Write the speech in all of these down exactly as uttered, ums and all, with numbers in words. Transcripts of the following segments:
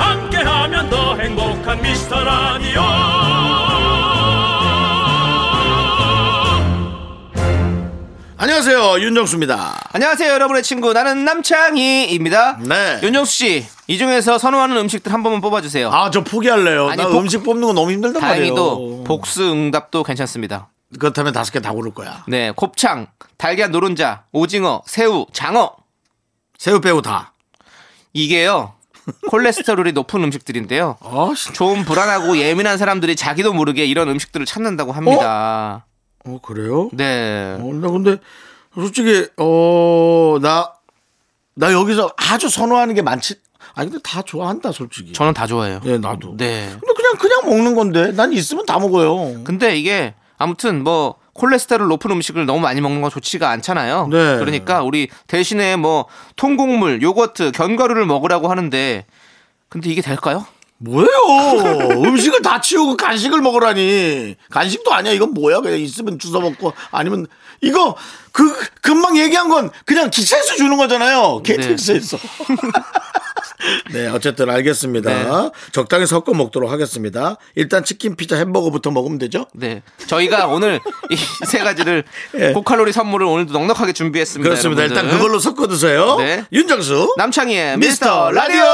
함께하면 더 행복한 미스터라디오. 안녕하세요, 윤정수입니다. 안녕하세요, 여러분의 친구 나는 남창희입니다. 네, 윤정수 씨, 이 중에서 선호하는 음식들 한 번만 뽑아주세요. 아, 저 포기할래요. 아니, 나 복... 음식 뽑는 거 너무 힘들단 말이에요. 다행히도 복수응답도 괜찮습니다. 그렇다면 다섯 개 다 고를 거야. 네, 곱창, 달걀 노른자, 오징어, 새우, 장어. 새우 빼고 다. 이게요, 콜레스테롤이 높은 음식들인데요. 아, 좀 불안하고 예민한 사람들이 자기도 모르게 이런 음식들을 찾는다고 합니다. 어, 어 그래요? 네. 어, 나 근데 솔직히 어, 나, 나 여기서 아주 선호하는 게 많지. 아니 근데 다 좋아한다 솔직히. 저는 다 좋아해요. 네, 나도. 네. 근데 그냥 그냥 먹는 건데 난 있으면 다 먹어요. 근데 이게 아무튼 뭐 콜레스테롤 높은 음식을 너무 많이 먹는 건 좋지가 않잖아요. 네. 그러니까 우리 대신에 뭐 통곡물, 요거트, 견과류를 먹으라고 하는데 근데 이게 될까요? 뭐예요? 음식을 다 치우고 간식을 먹으라니. 간식도 아니야. 이건 뭐야? 그냥 있으면 주워 먹고 아니면 이거 그 금방 얘기한 건 그냥 기차에서 주는 거잖아요. 케이티엑스에서. 네. 네, 어쨌든 알겠습니다. 네. 적당히 섞어 먹도록 하겠습니다. 일단 치킨, 피자, 햄버거부터 먹으면 되죠? 네, 저희가 오늘 이 세 가지를 네. 고칼로리 선물을 오늘도 넉넉하게 준비했습니다. 그렇습니다. 여러분들. 일단 그걸로 섞어 드세요. 네. 윤정수 남창희의 미스터 라디오.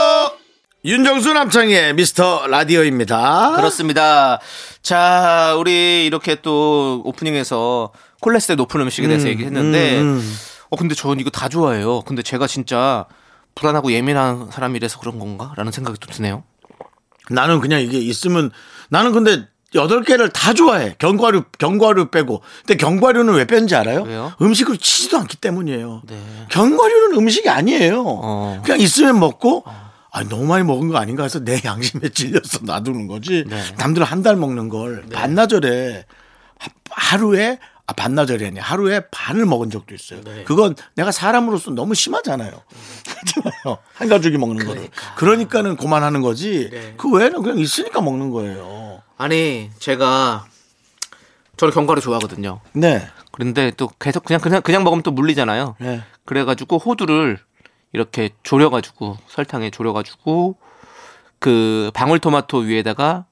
윤정수 남창희의 미스터 라디오입니다. 그렇습니다. 자, 우리 이렇게 또 오프닝에서 콜레스테롤 높은 음식에 대해서 음, 얘기했는데 음. 어 근데 저는 이거 다 좋아해요. 근데 제가 진짜 불안하고 예민한 사람이라서 그런 건가? 라는 생각이 또 드네요. 나는 그냥 이게 있으면 나는 근데 여덟 개를 다 좋아해. 견과류, 견과류 빼고. 근데 견과류는 왜 뺀지 알아요? 왜요? 음식으로 치지도 않기 때문이에요. 네. 견과류는 음식이 아니에요. 어. 그냥 있으면 먹고 어. 아, 너무 많이 먹은 거 아닌가 해서 내 양심에 찔려서 놔두는 거지. 네. 남들은 한 달 먹는 걸 네. 반나절에 하루에 아, 반나절이 아니야. 하루에 반을 먹은 적도 있어요. 네. 그건 내가 사람으로서 너무 심하잖아요. 그렇잖아요. 한 가족이 먹는 그러니까. 거는. 그러니까는 그만하는 거지. 네. 그 외에는 그냥 있으니까 먹는 거예요. 아니, 제가 저는 견과류 좋아하거든요. 네. 그런데 또 계속 그냥 그냥 그냥 먹으면 또 물리잖아요. 네. 그래가지고 호두를 이렇게 졸여가지고 설탕에 졸여가지고 그 방울토마토 위에다가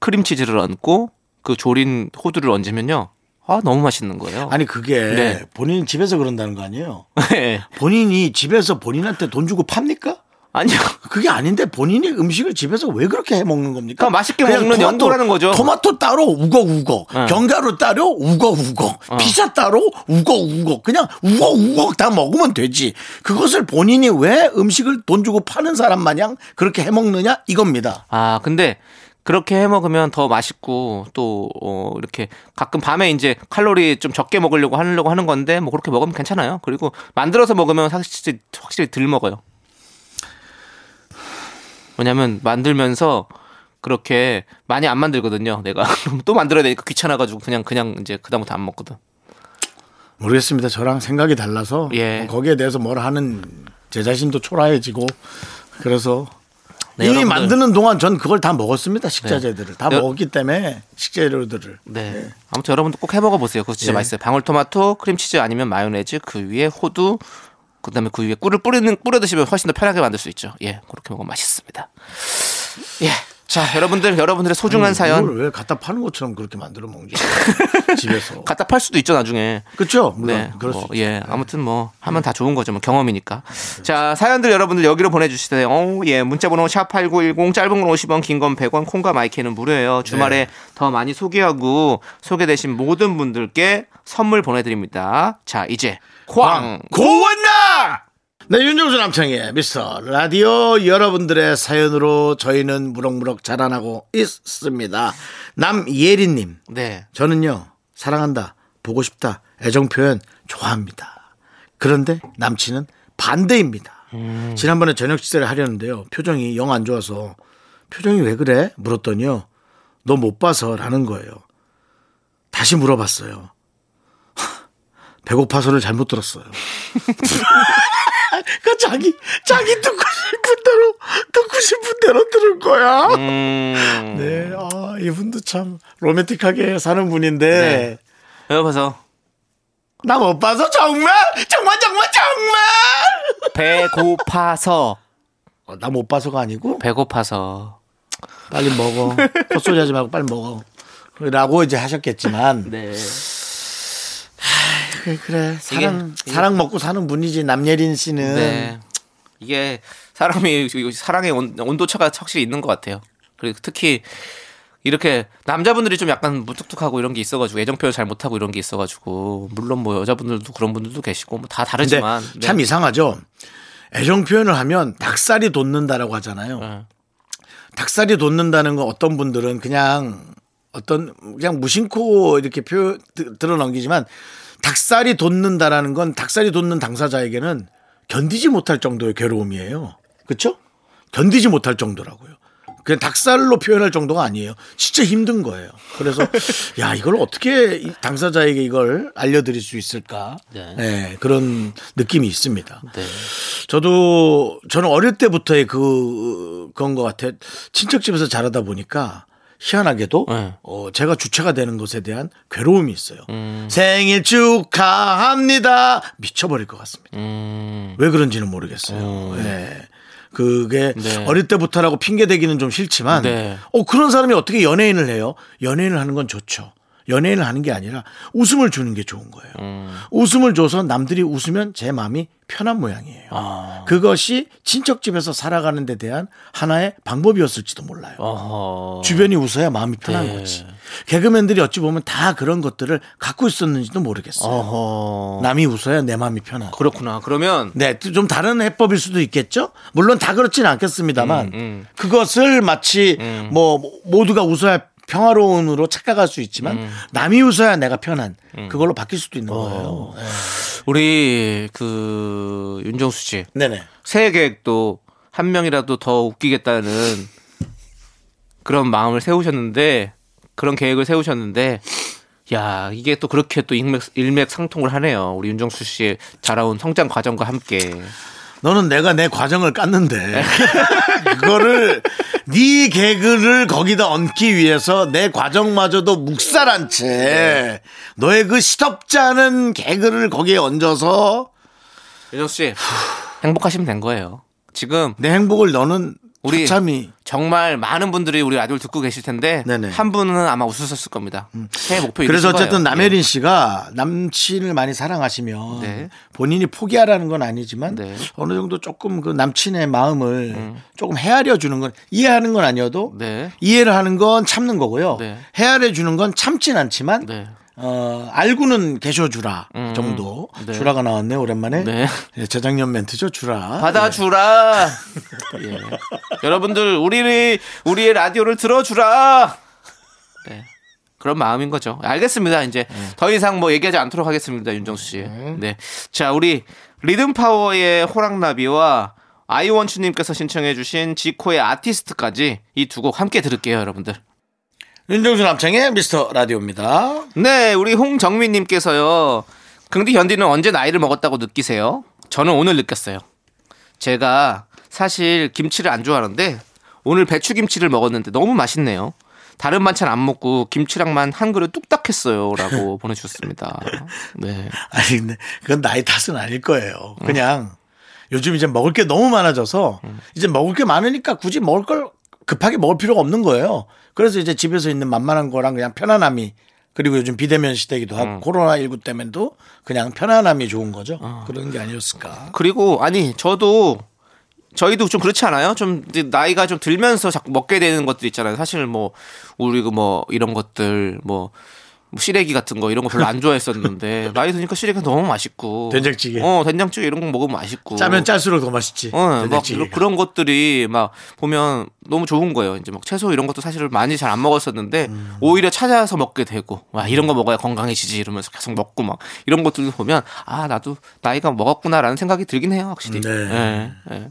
크림치즈를 얹고 그 졸인 호두를 얹으면요. 아, 너무 맛있는 거예요. 아니, 그게 네. 본인 집에서 그런다는 거 아니에요? 네. 본인이 집에서 본인한테 돈 주고 팝니까? 아니요. 그게 아닌데 본인이 음식을 집에서 왜 그렇게 해 먹는 겁니까? 그러니까 맛있게 먹는 연도라는 거죠. 토마토 따로 우걱우걱. 네. 견과류 따로 우걱우걱. 어. 피자 따로 우걱우걱. 그냥 우걱우걱 다 먹으면 되지. 그것을 본인이 왜 음식을 돈 주고 파는 사람 마냥 그렇게 해 먹느냐 이겁니다. 아, 근데 그렇게 해 먹으면 더 맛있고 또 어 이렇게 가끔 밤에 이제 칼로리 좀 적게 먹으려고 하려고 하는 건데 뭐 그렇게 먹으면 괜찮아요. 그리고 만들어서 먹으면 확실히 확실히 덜 먹어요. 왜냐면 만들면서 그렇게 많이 안 만들거든요. 내가 또 만들어야 되니까 귀찮아가지고 그냥 그냥 이제 그다음부터 안 먹거든. 모르겠습니다. 저랑 생각이 달라서 예. 거기에 대해서 뭘 하는 제 자신도 초라해지고 그래서. 네, 이미 여러분들. 만드는 동안 전 그걸 다 먹었습니다. 식자재들을. 네. 다 여... 먹었기 때문에 식재료들을. 네. 네. 아무튼 여러분도 꼭 해먹어보세요. 그거 진짜 네. 맛있어요. 방울토마토, 크림치즈 아니면 마요네즈, 그 위에 호두, 그 다음에 그 위에 꿀을 뿌리는, 뿌려드시면 훨씬 더 편하게 만들 수 있죠. 예. 그렇게 먹으면 맛있습니다. 예. 자, 여러분들, 여러분들의 소중한 아니, 사연. 이걸 왜 갖다 파는 것처럼 그렇게 만들어 먹는지. 집에서. 갖다 팔 수도 있죠, 나중에. 그렇죠? 물론. 네. 그럴 뭐, 수 예. 있죠. 아무튼 뭐, 하면 네. 다 좋은 거죠. 뭐, 경험이니까. 네. 자, 사연들 여러분들 여기로 보내주시세요. 어, 예. 문자번호 샵 팔구일공, 짧은 건 오십 원, 긴 건 백 원, 콩과 마이키는 무료예요. 주말에 네. 더 많이 소개하고, 소개되신 모든 분들께 선물 보내드립니다. 자, 이제. 광! 고원나! 네, 윤정수 남창의 미스터 라디오 여러분들의 사연으로 저희는 무럭무럭 자라나고 있습니다. 남예리님, 네, 저는요 사랑한다, 보고 싶다, 애정 표현 좋아합니다. 그런데 남친은 반대입니다. 음. 지난번에 저녁 식사를 하려는데요, 표정이 영 안 좋아서 표정이 왜 그래 물었더니요, 너 못 봐서라는 거예요. 다시 물어봤어요. 배고파서를 잘못 들었어요. 그 자기 자기 듣고 싶은 대로 듣고 싶은 대로 들은 거야. 음... 네, 아, 이분도 참 로맨틱하게 사는 분인데. 배고파서. 네. 나 못 봐서 정말 정말 정말 정말. 배고파서. 어, 나 못 봐서가 아니고. 배고파서. 빨리 먹어. 헛소리 하지 말고 빨리 먹어. 라고 이제 하셨겠지만. 네. 그래, 그래. 사랑, 이게, 사랑 먹고 사는 분이지. 남예린 씨는 네. 이게 사람이 사랑의 온, 온도차가 확실히 있는 것 같아요. 그리고 특히 이렇게 남자분들이 좀 약간 무뚝뚝하고 이런 게 있어가지고 애정 표현 잘 못하고 이런 게 있어가지고 물론 뭐 여자분들도 그런 분들도 계시고 뭐 다 다르지만 네. 참 이상하죠. 애정 표현을 하면 닭살이 돋는다라고 하잖아요. 네. 닭살이 돋는다는 건 어떤 분들은 그냥 어떤 그냥 무심코 이렇게 표현 들어 넘기지만. 닭살이 돋는다라는 건 닭살이 돋는 당사자에게는 견디지 못할 정도의 괴로움이에요. 그렇죠? 견디지 못할 정도라고요. 그냥 닭살로 표현할 정도가 아니에요. 진짜 힘든 거예요. 그래서 야 이걸 어떻게 당사자에게 이걸 알려드릴 수 있을까? 네. 네, 그런 느낌이 있습니다. 네. 저도 저는 어릴 때부터의 그, 그런 것 같아요. 친척집에서 자라다 보니까 희한하게도 네. 어, 제가 주체가 되는 것에 대한 괴로움이 있어요. 음. 생일 축하합니다. 미쳐버릴 것 같습니다. 음. 왜 그런지는 모르겠어요. 음. 네. 그게 네. 어릴 때부터라고 핑계대기는 좀 싫지만 네. 어, 그런 사람이 어떻게 연예인을 해요? 연예인을 하는 건 좋죠. 연예인을 하는 게 아니라 웃음을 주는 게 좋은 거예요. 음. 웃음을 줘서 남들이 웃으면 제 마음이 편한 모양이에요. 아. 그것이 친척집에서 살아가는 데 대한 하나의 방법이었을지도 몰라요. 어허. 주변이 웃어야 마음이 편한 네. 거지. 개그맨들이 어찌 보면 다 그런 것들을 갖고 있었는지도 모르겠어요. 어허. 남이 웃어야 내 마음이 편한. 그렇구나. 그러면 네, 좀 다른 해법일 수도 있겠죠. 물론 다 그렇진 않겠습니다만 음, 음. 그것을 마치 음. 뭐 모두가 웃어야 평화로움으로 착각할 수 있지만 음. 남이 웃어야 내가 편한 그걸로 바뀔 수도 있는 어. 거예요. 네. 우리 그 윤정수 씨 네네. 새해 계획도 한 명이라도 더 웃기겠다는 그런 마음을 세우셨는데 그런 계획을 세우셨는데 야 이게 또 그렇게 또 일맥, 일맥상통을 하네요. 우리 윤정수 씨의 자라온 성장 과정과 함께 너는 내가 내 과정을 깠는데 그거를 네 개그를 거기다 얹기 위해서 내 과정마저도 묵살한 채 네. 너의 그 시덥지 않은 개그를 거기에 얹어서 윤정수씨 행복하시면 된 거예요. 지금 내 행복을 너는 우리 참이 정말 많은 분들이 우리 라디오를 듣고 계실 텐데 네네. 한 분은 아마 웃으셨을 겁니다. 음. 새해 목표 그래서 어쨌든 거예요. 남혜린 씨가 남친을 많이 사랑하시면 네. 본인이 포기하라는 건 아니지만 네. 어느 정도 조금 그 남친의 마음을 음. 조금 헤아려 주는 건 이해하는 건 아니어도 네. 이해를 하는 건 참는 거고요. 네. 헤아려 주는 건 참진 않지만 네. 어, 알고는 계셔 주라 음. 정도 네. 주라가 나왔네 오랜만에 네. 예, 재작년 멘트죠 주라 받아주라 예. 예. 여러분들 우리 우리의 라디오를 들어주라 네. 그런 마음인 거죠. 알겠습니다. 이제 네. 더 이상 뭐 얘기하지 않도록 하겠습니다. 윤정수 씨 네. 네. 자 우리 리듬파워의 호랑나비와 아이원추님께서 신청해 주신 지코의 아티스트까지 이 두 곡 함께 들을게요. 여러분들 윤정수 남창의 미스터 라디오입니다. 네, 우리 홍정민님께서요. 긍디 견디는 언제 나이를 먹었다고 느끼세요? 저는 오늘 느꼈어요. 제가 사실 김치를 안 좋아하는데 오늘 배추김치를 먹었는데 너무 맛있네요. 다른 반찬 안 먹고 김치랑만 한 그릇 뚝딱 했어요라고 보내주셨습니다. 네. 아니 근데 그건 나이 탓은 아닐 거예요. 그냥 음. 요즘 이제 먹을 게 너무 많아져서 음. 이제 먹을 게 많으니까 굳이 먹을 걸 급하게 먹을 필요가 없는 거예요. 그래서 이제 집에서 있는 만만한 거랑 그냥 편안함이 그리고 요즘 비대면 시대이기도 하고 음. 코로나십구 때문에도 그냥 편안함이 좋은 거죠. 어. 그런 게 아니었을까. 그리고 아니 저도 저희도 좀 그렇지 않아요? 좀 나이가 좀 들면서 자꾸 먹게 되는 것들 있잖아요. 사실 뭐 우리 그 뭐 이런 것들 뭐 시래기 같은 거 이런 거 별로 안 좋아했었는데 나이 드니까 시래기가 너무 맛있고 된장찌개 어 된장찌개 이런 거 먹으면 맛있고 짜면 짤수록 더 맛있지. 어, 막 그런 것들이 막 보면 너무 좋은 거예요. 이제 막 채소 이런 것도 사실 많이 잘 안 먹었었는데 음. 오히려 찾아서 먹게 되고 와 이런 거 먹어야 건강해지지 이러면서 계속 먹고 막 이런 것들을 보면 아 나도 나이가 먹었구나라는 생각이 들긴 해요. 확실히. 네. 네. 네.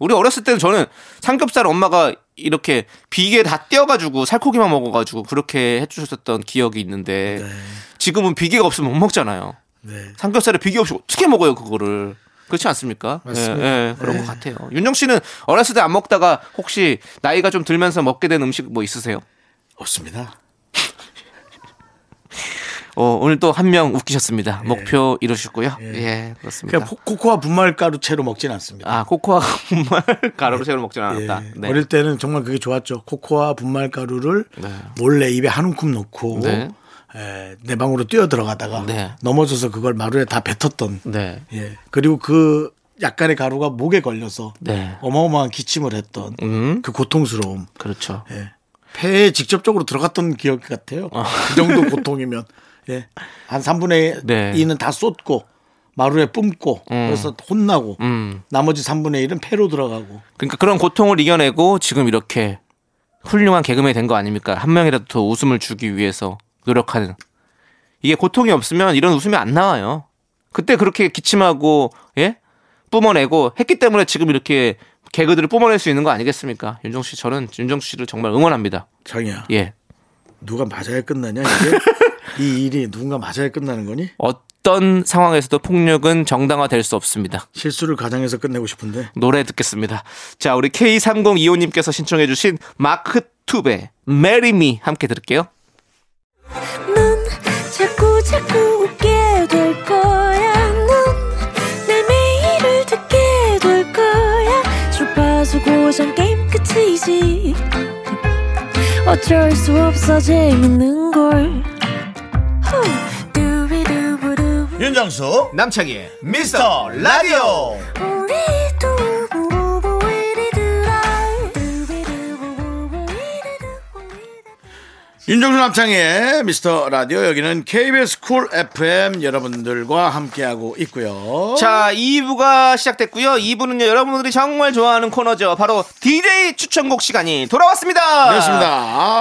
우리 어렸을 때는 저는 삼겹살 엄마가 이렇게 비계 다 떼어가지고 살코기만 먹어가지고 그렇게 해주셨던 기억이 있는데 네. 지금은 비계가 없으면 못 먹잖아요. 네. 삼겹살에 비계 없이 어떻게 먹어요 그거를. 그렇지 않습니까? 맞습니다. 예, 예, 그런 네. 것 같아요. 윤정 씨는 어렸을 때 안 먹다가 혹시 나이가 좀 들면서 먹게 된 음식 뭐 있으세요? 없습니다. 어, 오늘 또 한 명 웃기셨습니다. 예. 목표 이루셨고요. 예, 예 그렇습니다. 그냥 코코아 분말 가루 채로 먹진 않습니다. 아, 코코아 분말 가루 채로 먹진 않았다. 예. 네. 어릴 때는 정말 그게 좋았죠. 코코아 분말 가루를 네. 몰래 입에 한 움큼 넣고 네. 예, 내 방으로 뛰어 들어가다가 네. 넘어져서 그걸 마루에 다 뱉었던. 네. 예, 그리고 그 약간의 가루가 목에 걸려서 네. 어마어마한 기침을 했던 음. 그 고통스러움. 그렇죠. 예, 폐에 직접적으로 들어갔던 기억 같아요. 아. 그 정도 고통이면. 예. 한 삼분의 네. 이는 다 쏟고 마루에 뿜고 음. 그래서 혼나고 음. 나머지 삼분의 일은 폐로 들어가고. 그러니까 그런 고통을 이겨내고 지금 이렇게 훌륭한 개그맨이 된 거 아닙니까? 한 명이라도 더 웃음을 주기 위해서 노력하는. 이게 고통이 없으면 이런 웃음이 안 나와요. 그때 그렇게 기침하고 예? 뿜어내고 했기 때문에 지금 이렇게 개그들을 뿜어낼 수 있는 거 아니겠습니까? 윤정수 씨, 저는 윤정수 씨를 정말 응원합니다. 장이야. 예. 누가 맞아야 끝나냐 이게? 이 일이 누군가 맞아야 끝나는 거니? 어떤 상황에서도 폭력은 정당화될 수 없습니다. 실수를 가장해서 끝내고 싶은데. 노래 듣겠습니다. 자, 우리 케이 삼공이오 님께서 신청해 주신 마크 투베 Marry Me 함께 들을게요. 넌 자꾸 자꾸 웃게 될 거야. 넌 내 매일을 듣게 될 거야. 주파수 고정 게임 끝이지. 어쩔 수 없어 재밌는 걸. 윤정수 남창희 미스터 라디오. 윤정수 남창희의 미스터 라디오, 여기는 케이비에스 쿨 에프엠 여러분들과 함께하고 있고요. 자, 이 부가 시작됐고요. 이 부는요, 여러분들이 정말 좋아하는 코너죠. 바로 디제이 추천곡 시간이 돌아왔습니다. 그렇습니다.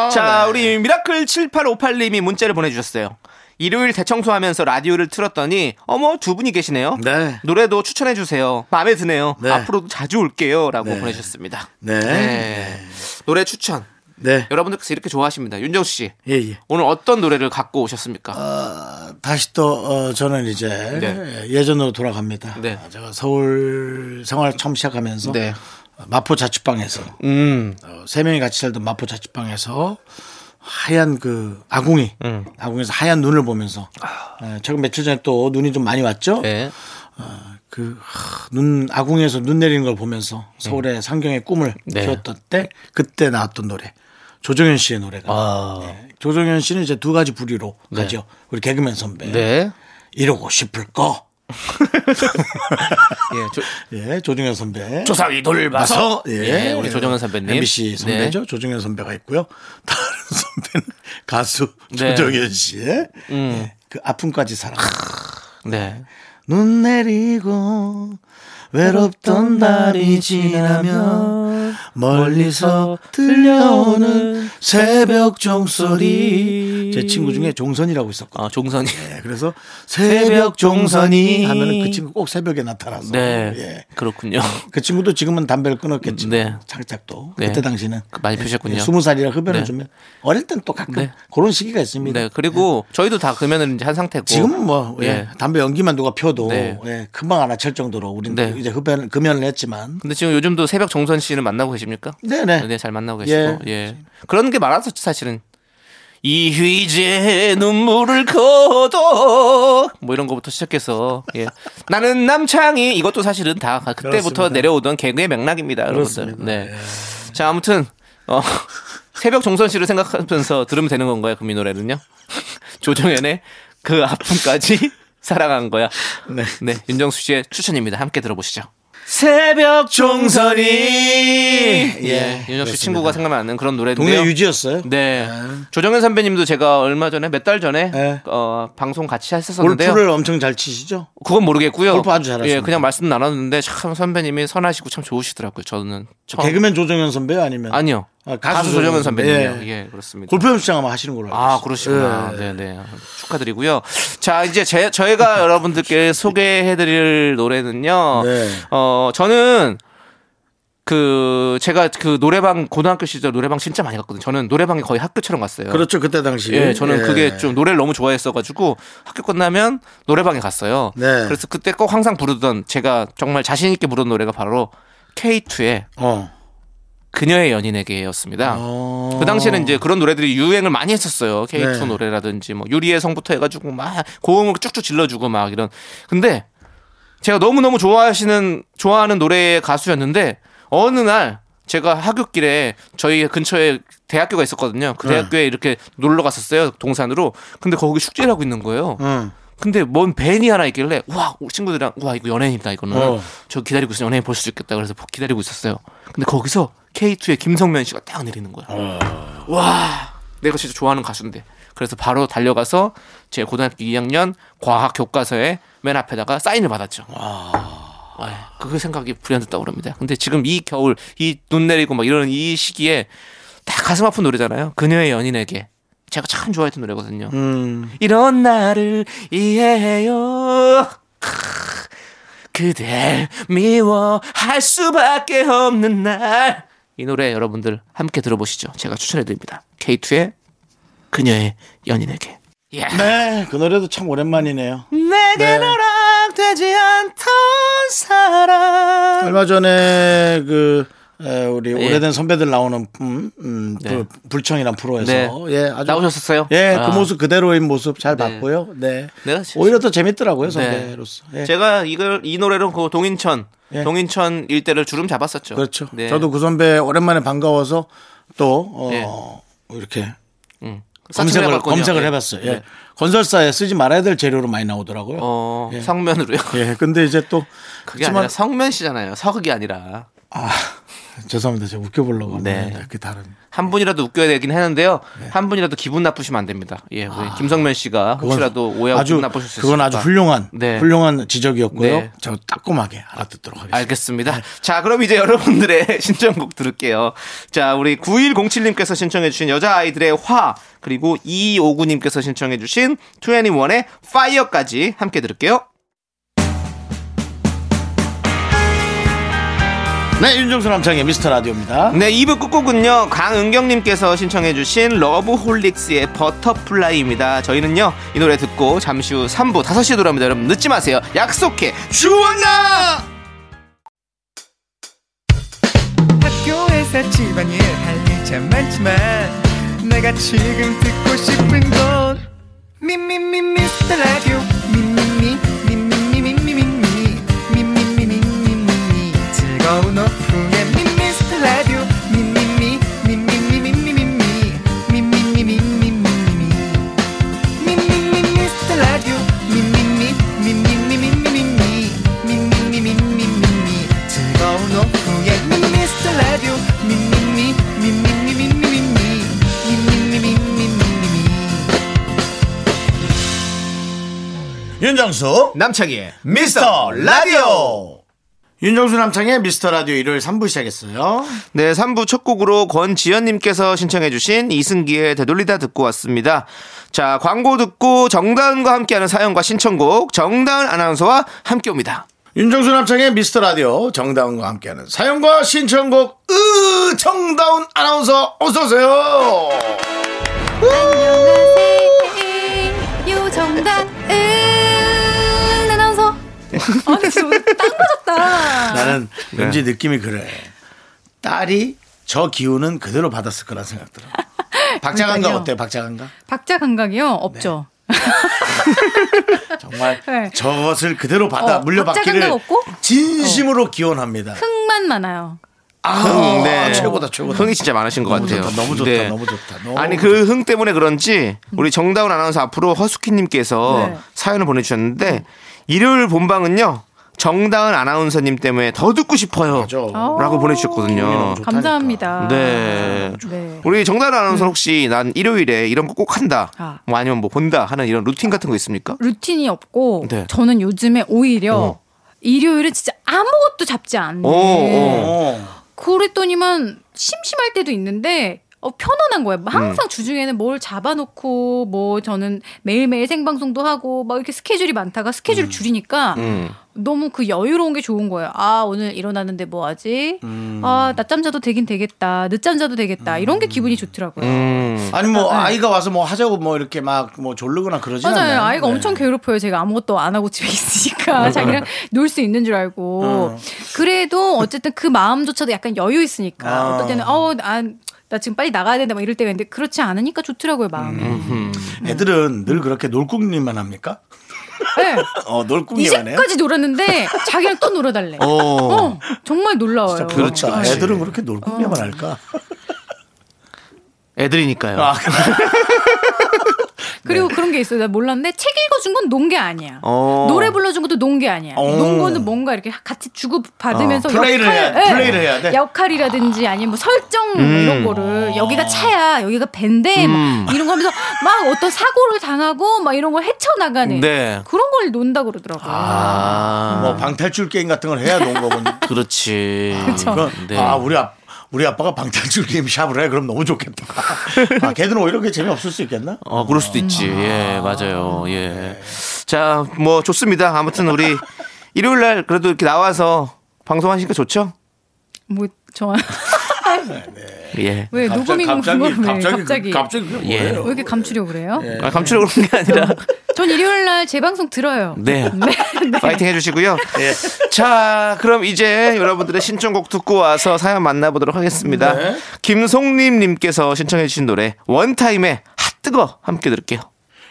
아, 자, 네. 우리 미라클 칠팔오팔 님이 문자를 보내주셨어요. 일요일 대청소하면서 라디오를 틀었더니 어머 두 분이 계시네요. 네. 노래도 추천해 주세요. 마음에 드네요. 네. 앞으로도 자주 올게요. 라고 네. 보내주셨습니다. 네. 네. 네. 노래 추천. 네. 여러분들께서 이렇게 좋아하십니다. 윤정수 씨. 예, 예. 오늘 어떤 노래를 갖고 오셨습니까? 어, 다시 또, 어, 저는 이제 네. 예전으로 돌아갑니다. 네. 제가 서울 생활 처음 시작하면서 네. 마포 자취방에서 음. 어, 세 명이 같이 살던 마포 자취방에서 하얀 그 아궁이, 음. 아궁이에서 하얀 눈을 보면서 아. 예, 최근 며칠 전에 또 눈이 좀 많이 왔죠? 네. 어, 그 눈 아궁이에서 눈 내리는 걸 보면서 서울의 음. 상경의 꿈을 네. 키웠던 때 그때 나왔던 노래. 조정현 씨의 노래가. 아. 네. 조정현 씨는 이제 두 가지 부류로 네. 가죠. 우리 개그맨 선배. 네. 이러고 싶을 거. 예, 조, 예, 조정현 선배. 조상이 돌봐서. 예, 예, 우리 조정현 선배님. 엠비씨 선배죠. 네. 조정현 선배가 있고요. 다른 선배는 가수 네. 조정현 씨의 음. 예, 그 아픔까지 사랑. 네. 눈 내리고 외롭던 날이 지나면 멀리서 들려오는 새벽 종소리. 제 친구 중에 종선이라고 있었거든요. 아, 종선이. 네, 그래서 새벽 종선이 하면 그 친구 꼭 새벽에 나타나서. 네. 예. 그렇군요. 그 친구도 지금은 담배를 끊었겠지만 네. 살짝 또 네. 그때 당시는 많이 피셨군요. 스무 살이라 흡연을 네. 좀 어릴 땐 또 가끔 네. 그런 시기가 있습니다. 네. 그리고 네. 저희도 다 금연을 이제 한 상태고 지금은 뭐 예. 예. 담배 연기만 누가 펴도 네. 예. 금방 알아챌 정도로 우리는 네. 이제 흡연 금연을 했지만. 근데 지금 요즘도 새벽 종선 씨는 만나고 계십니까? 네네. 네, 잘 만나고 계시고. 예. 예. 그런 게 많았었죠 사실은. 이휘재 눈물을 거둬 뭐 이런 거부터 시작해서 예. 나는 남창이 이것도 사실은 다 그때부터 그렇습니다. 내려오던 개그의 맥락입니다. 여러분들. 네. 예. 자, 아무튼 어, 새벽 종선 씨를 생각하면서 들으면 되는 건가요? 그럼 이 노래는요? 조정현의 그 아픔까지 사랑한 거야. 네. 네. 윤정수 씨의 추천입니다. 함께 들어보시죠. 새벽 종선이. 예. 윤정수 친구가 생각나는 그런 노래인데요. 동네 유지였어요. 네. 아. 조정현 선배님도 제가 얼마 전에 몇 달 전에 네. 어, 방송 같이 했었는데요. 골프를 엄청 잘 치시죠? 그건 모르겠고요. 골프 아주 잘하시죠. 예, 그냥 말씀 나눴는데 참 선배님이 선하시고 참 좋으시더라고요. 저는 처음. 개그맨 조정현 선배요, 아니면? 아니요. 아, 가수, 가수 조정현 선배님이요. 예. 예, 그렇습니다. 골프 연습장 아마 하시는 걸로 알고 있어요. 아, 그러시구나. 네, 네. 축하드리고요. 자, 이제 제, 저희가 여러분들께 소개해드릴 노래는요. 네. 어, 저는 그 제가 그 노래방 고등학교 시절 노래방 진짜 많이 갔거든요. 저는 노래방이 거의 학교처럼 갔어요. 그렇죠. 그때 당시. 예, 저는 예. 그게 좀 노래를 너무 좋아했어가지고 학교 끝나면 노래방에 갔어요. 네. 그래서 그때 꼭 항상 부르던 제가 정말 자신 있게 부른 노래가 바로 케이투의 어. 그녀의 연인에게였습니다. 어. 그 당시에는 이제 그런 노래들이 유행을 많이 했었어요. 케이투 네. 노래라든지 뭐 유리의 성부터 해가지고 막 고음을 쭉쭉 질러주고 막 이런. 근데 제가 너무 너무 좋아하시는 좋아하는 노래의 가수였는데. 어느 날 제가 하굣길에 저희 근처에 대학교가 있었거든요. 그 대학교에 네. 이렇게 놀러 갔었어요. 동산으로. 근데 거기 숙제를 하고 있는 거예요. 네. 근데 뭔 밴이 하나 있길래 와 친구들이랑 와 이거 연예인이다 이거는. 어. 저 기다리고 있어 연예인 볼 수 있겠다. 그래서 기다리고 있었어요. 근데 거기서 케이투의 김성면 씨가 딱 내리는 거예요. 어. 와 내가 진짜 좋아하는 가수인데. 그래서 바로 달려가서 제 고등학교 이 학년 과학 교과서에 맨 앞에다가 사인을 받았죠. 와. 그 생각이 불현듯 떠오릅니다. 근데 지금 이 겨울 이 눈 내리고 막 이런 이 시기에 다 가슴 아픈 노래잖아요. 그녀의 연인에게 제가 참 좋아했던 노래거든요. 음. 이런 나를 이해해요. 그댈 미워할 수밖에 없는 날. 이 노래 여러분들 함께 들어보시죠. 제가 추천해드립니다. 케이투의 그녀의 연인에게. Yeah. 네, 그 노래도 참 오랜만이네요. 내게 허락되지 네. 않던 사랑. 얼마 전에 그 에, 우리 예. 오래된 선배들 나오는 음, 음, 네. 그 불청이란 프로에서 네. 예, 아주, 나오셨었어요? 예, 아. 그 모습 그대로인 모습 잘 네. 봤고요. 네, 네 오히려 더 재밌더라고요 선배로서. 네. 예. 제가 이걸 이 노래로 그 동인천 예. 동인천 일대를 주름 잡았었죠. 그렇죠. 네. 저도 그 선배 오랜만에 반가워서 또 어, 예. 이렇게. 음. 검색을, 검색을 해봤어요. 예. 예. 건설사에 쓰지 말아야 될 재료로 많이 나오더라고요. 어, 예. 성면으로요? 예. 근데 이제 또. 그게 아니라 성면시잖아요. 서극이 아니라. 아, 죄송합니다. 제가 웃겨보려고. 네. 그게 다른. 한 분이라도 웃겨야 되긴 했는데요. 네. 한 분이라도 기분 나쁘시면 안 됩니다. 예. 아, 김성면 씨가 혹시라도 오해하고 기분 나쁘실 수 있습니다. 그건 아주 훌륭한, 네. 훌륭한 지적이었고요. 네. 저 따끔하게 알아듣도록 하겠습니다. 알겠습니다. 네. 자, 그럼 이제 여러분들의 신청곡 들을게요. 자, 우리 구일공칠님께서 신청해주신 여자아이들의 화, 그리고 이오구님께서 신청해주신 투애니원의 파이어까지 함께 들을게요. 네, 윤정수 남창의 미스터라디오입니다. 네, 이 부 끝곡은요 강은경님께서 신청해주신 러브홀릭스의 버터플라이입니다. 저희는요 이 노래 듣고 잠시 후 삼 부 다섯 시에 돌아옵니다. 여러분 늦지 마세요. 약속해 주원나. 학교에서 집안일 할 일 참 많지만 내가 지금 듣고 싶은 건 미미미 미스터라디오 미미미 윤정수 남창희의 미스터 라디오. 윤정수 남창의 미스터라디오 일요일 삼 부 시작했어요. 네, 삼 부 첫 곡으로 권지연님께서 신청해 주신 이승기의 되돌리다 듣고 왔습니다. 자, 광고 듣고 정다운과 함께하는 사연과 신청곡 정다운 아나운서와 함께 옵니다. 윤정수 남창의 미스터라디오 정다운과 함께하는 사연과 신청곡 으 정다운 아나운서 어서오세요. 안녕하세요 요정다운. 아니 지금 딱 맞았다. 나는 왠지 네. 느낌이 그래. 딸이 저 기운은 그대로 받았을 거란 생각 들어. 박자감각 어때요? 박자감각? 박자감각이요? 없죠. 네. 정말 네. 저것을 그대로 받아 어, 물려받기를 진심으로 어. 기원합니다. 흥만 많아요. 아, 흥, 네. 최고다, 최고다. 흥이 진짜 많으신 것 너무 같아요. 좋다, 너무 좋다, 네. 너무 좋다. 너무 아니, 그 흥 때문에 그런지 우리 정다운 아나운서 앞으로 허스키님께서 네. 사연을 보내주셨는데 음. 일요일 본방은요 정다은 아나운서님 때문에 더 듣고 싶어요 라고 보내주셨거든요. 감사합니다. 네. 네. 우리 정다은 아나운서 혹시 난 일요일에 이런 거 꼭 한다 아. 뭐 아니면 뭐 본다 하는 이런 루틴 같은 거 있습니까? 루틴이 없고 네. 저는 요즘에 오히려 어. 일요일은 진짜 아무것도 잡지 않네. 어, 어. 그랬더니만 심심할 때도 있는데 어, 편안한 거예요. 항상 음. 주중에는 뭘 잡아놓고 뭐 저는 매일매일 생방송도 하고 막 이렇게 스케줄이 많다가 스케줄을 음. 줄이니까 음. 너무 그 여유로운 게 좋은 거예요. 아, 오늘 일어나는데 뭐 하지? 음. 아, 낮잠 자도 되긴 되겠다. 늦잠 자도 되겠다. 음. 이런 게 기분이 좋더라고요. 음. 아니 뭐 아, 아이가 와서 뭐 하자고 뭐 이렇게 막 뭐 졸르거나 그러진 않아요. 맞아요. 않나요? 아이가 네. 엄청 괴롭혀요. 제가 아무것도 안 하고 집에 있으니까 자기랑 놀 수 있는 줄 알고. 음. 그래도 어쨌든 그 마음조차도 약간 여유 있으니까 음. 어떨 때는 어, 난 나 지금 빨리 나가야 된다 막 이럴 때가 있는데 그렇지 않으니까 좋더라고요, 마음이. 음. 애들은 늘 그렇게 놀궁리만 합니까? 네. 어, 놀궁리만 해요? 이제까지 놀았는데 자기랑 또 놀아달래. 어. 어, 정말 놀라워요. 그렇죠. 애들은 그렇게 놀궁리만 어. 할까? 애들이니까요. 아, 그리고 네. 그런 게 있어요. 나 몰랐는데 책 읽어준 건 논 게 아니야. 어. 노래 불러준 것도 논 게 아니야. 어. 논 거는 뭔가 이렇게 같이 주고받으면서 어. 플레이를, 역할, 해야, 네. 플레이를 해야 돼. 역할이라든지 아니면 뭐 설정 음. 이런 거를 어. 여기가 차야 여기가 밴데 음. 이런 거 하면서 막 어떤 사고를 당하고 막 이런 걸 헤쳐나가네. 네. 그런 걸 논다고 그러더라고요. 아. 음. 뭐 방탈출 게임 같은 걸 해야 논 거군요. 그렇지. 아, 그렇죠. 네. 아, 우리 앞 우리 아빠가 방탄출 게임 샵을 해. 그럼 너무 좋겠다. 아, 걔들은 오히려 그게 재미없을 수 있겠나? 어, 그럴 수도 있지. 음. 예, 맞아요. 예. 자, 뭐, 좋습니다. 아무튼 우리 일요일 날 그래도 이렇게 나와서 방송하시니까 좋죠? 뭐, 저. 네, 네. 예. 왜 갑자기, 녹음인 건 갑자기 갑자기, 갑자기 그, 예. 왜 이렇게 감추려고 그래요? 예. 아, 감추려고 그런 게 아니라 전 일요일 날 재방송 들어요. 네, 네. 네. 파이팅 해주시고요. 예. 자, 그럼 이제 여러분들의 신청곡 듣고 와서 사연 만나보도록 하겠습니다. 네. 김송림님께서 신청해주신 노래 원타임의 핫뜨거 함께 들을게요.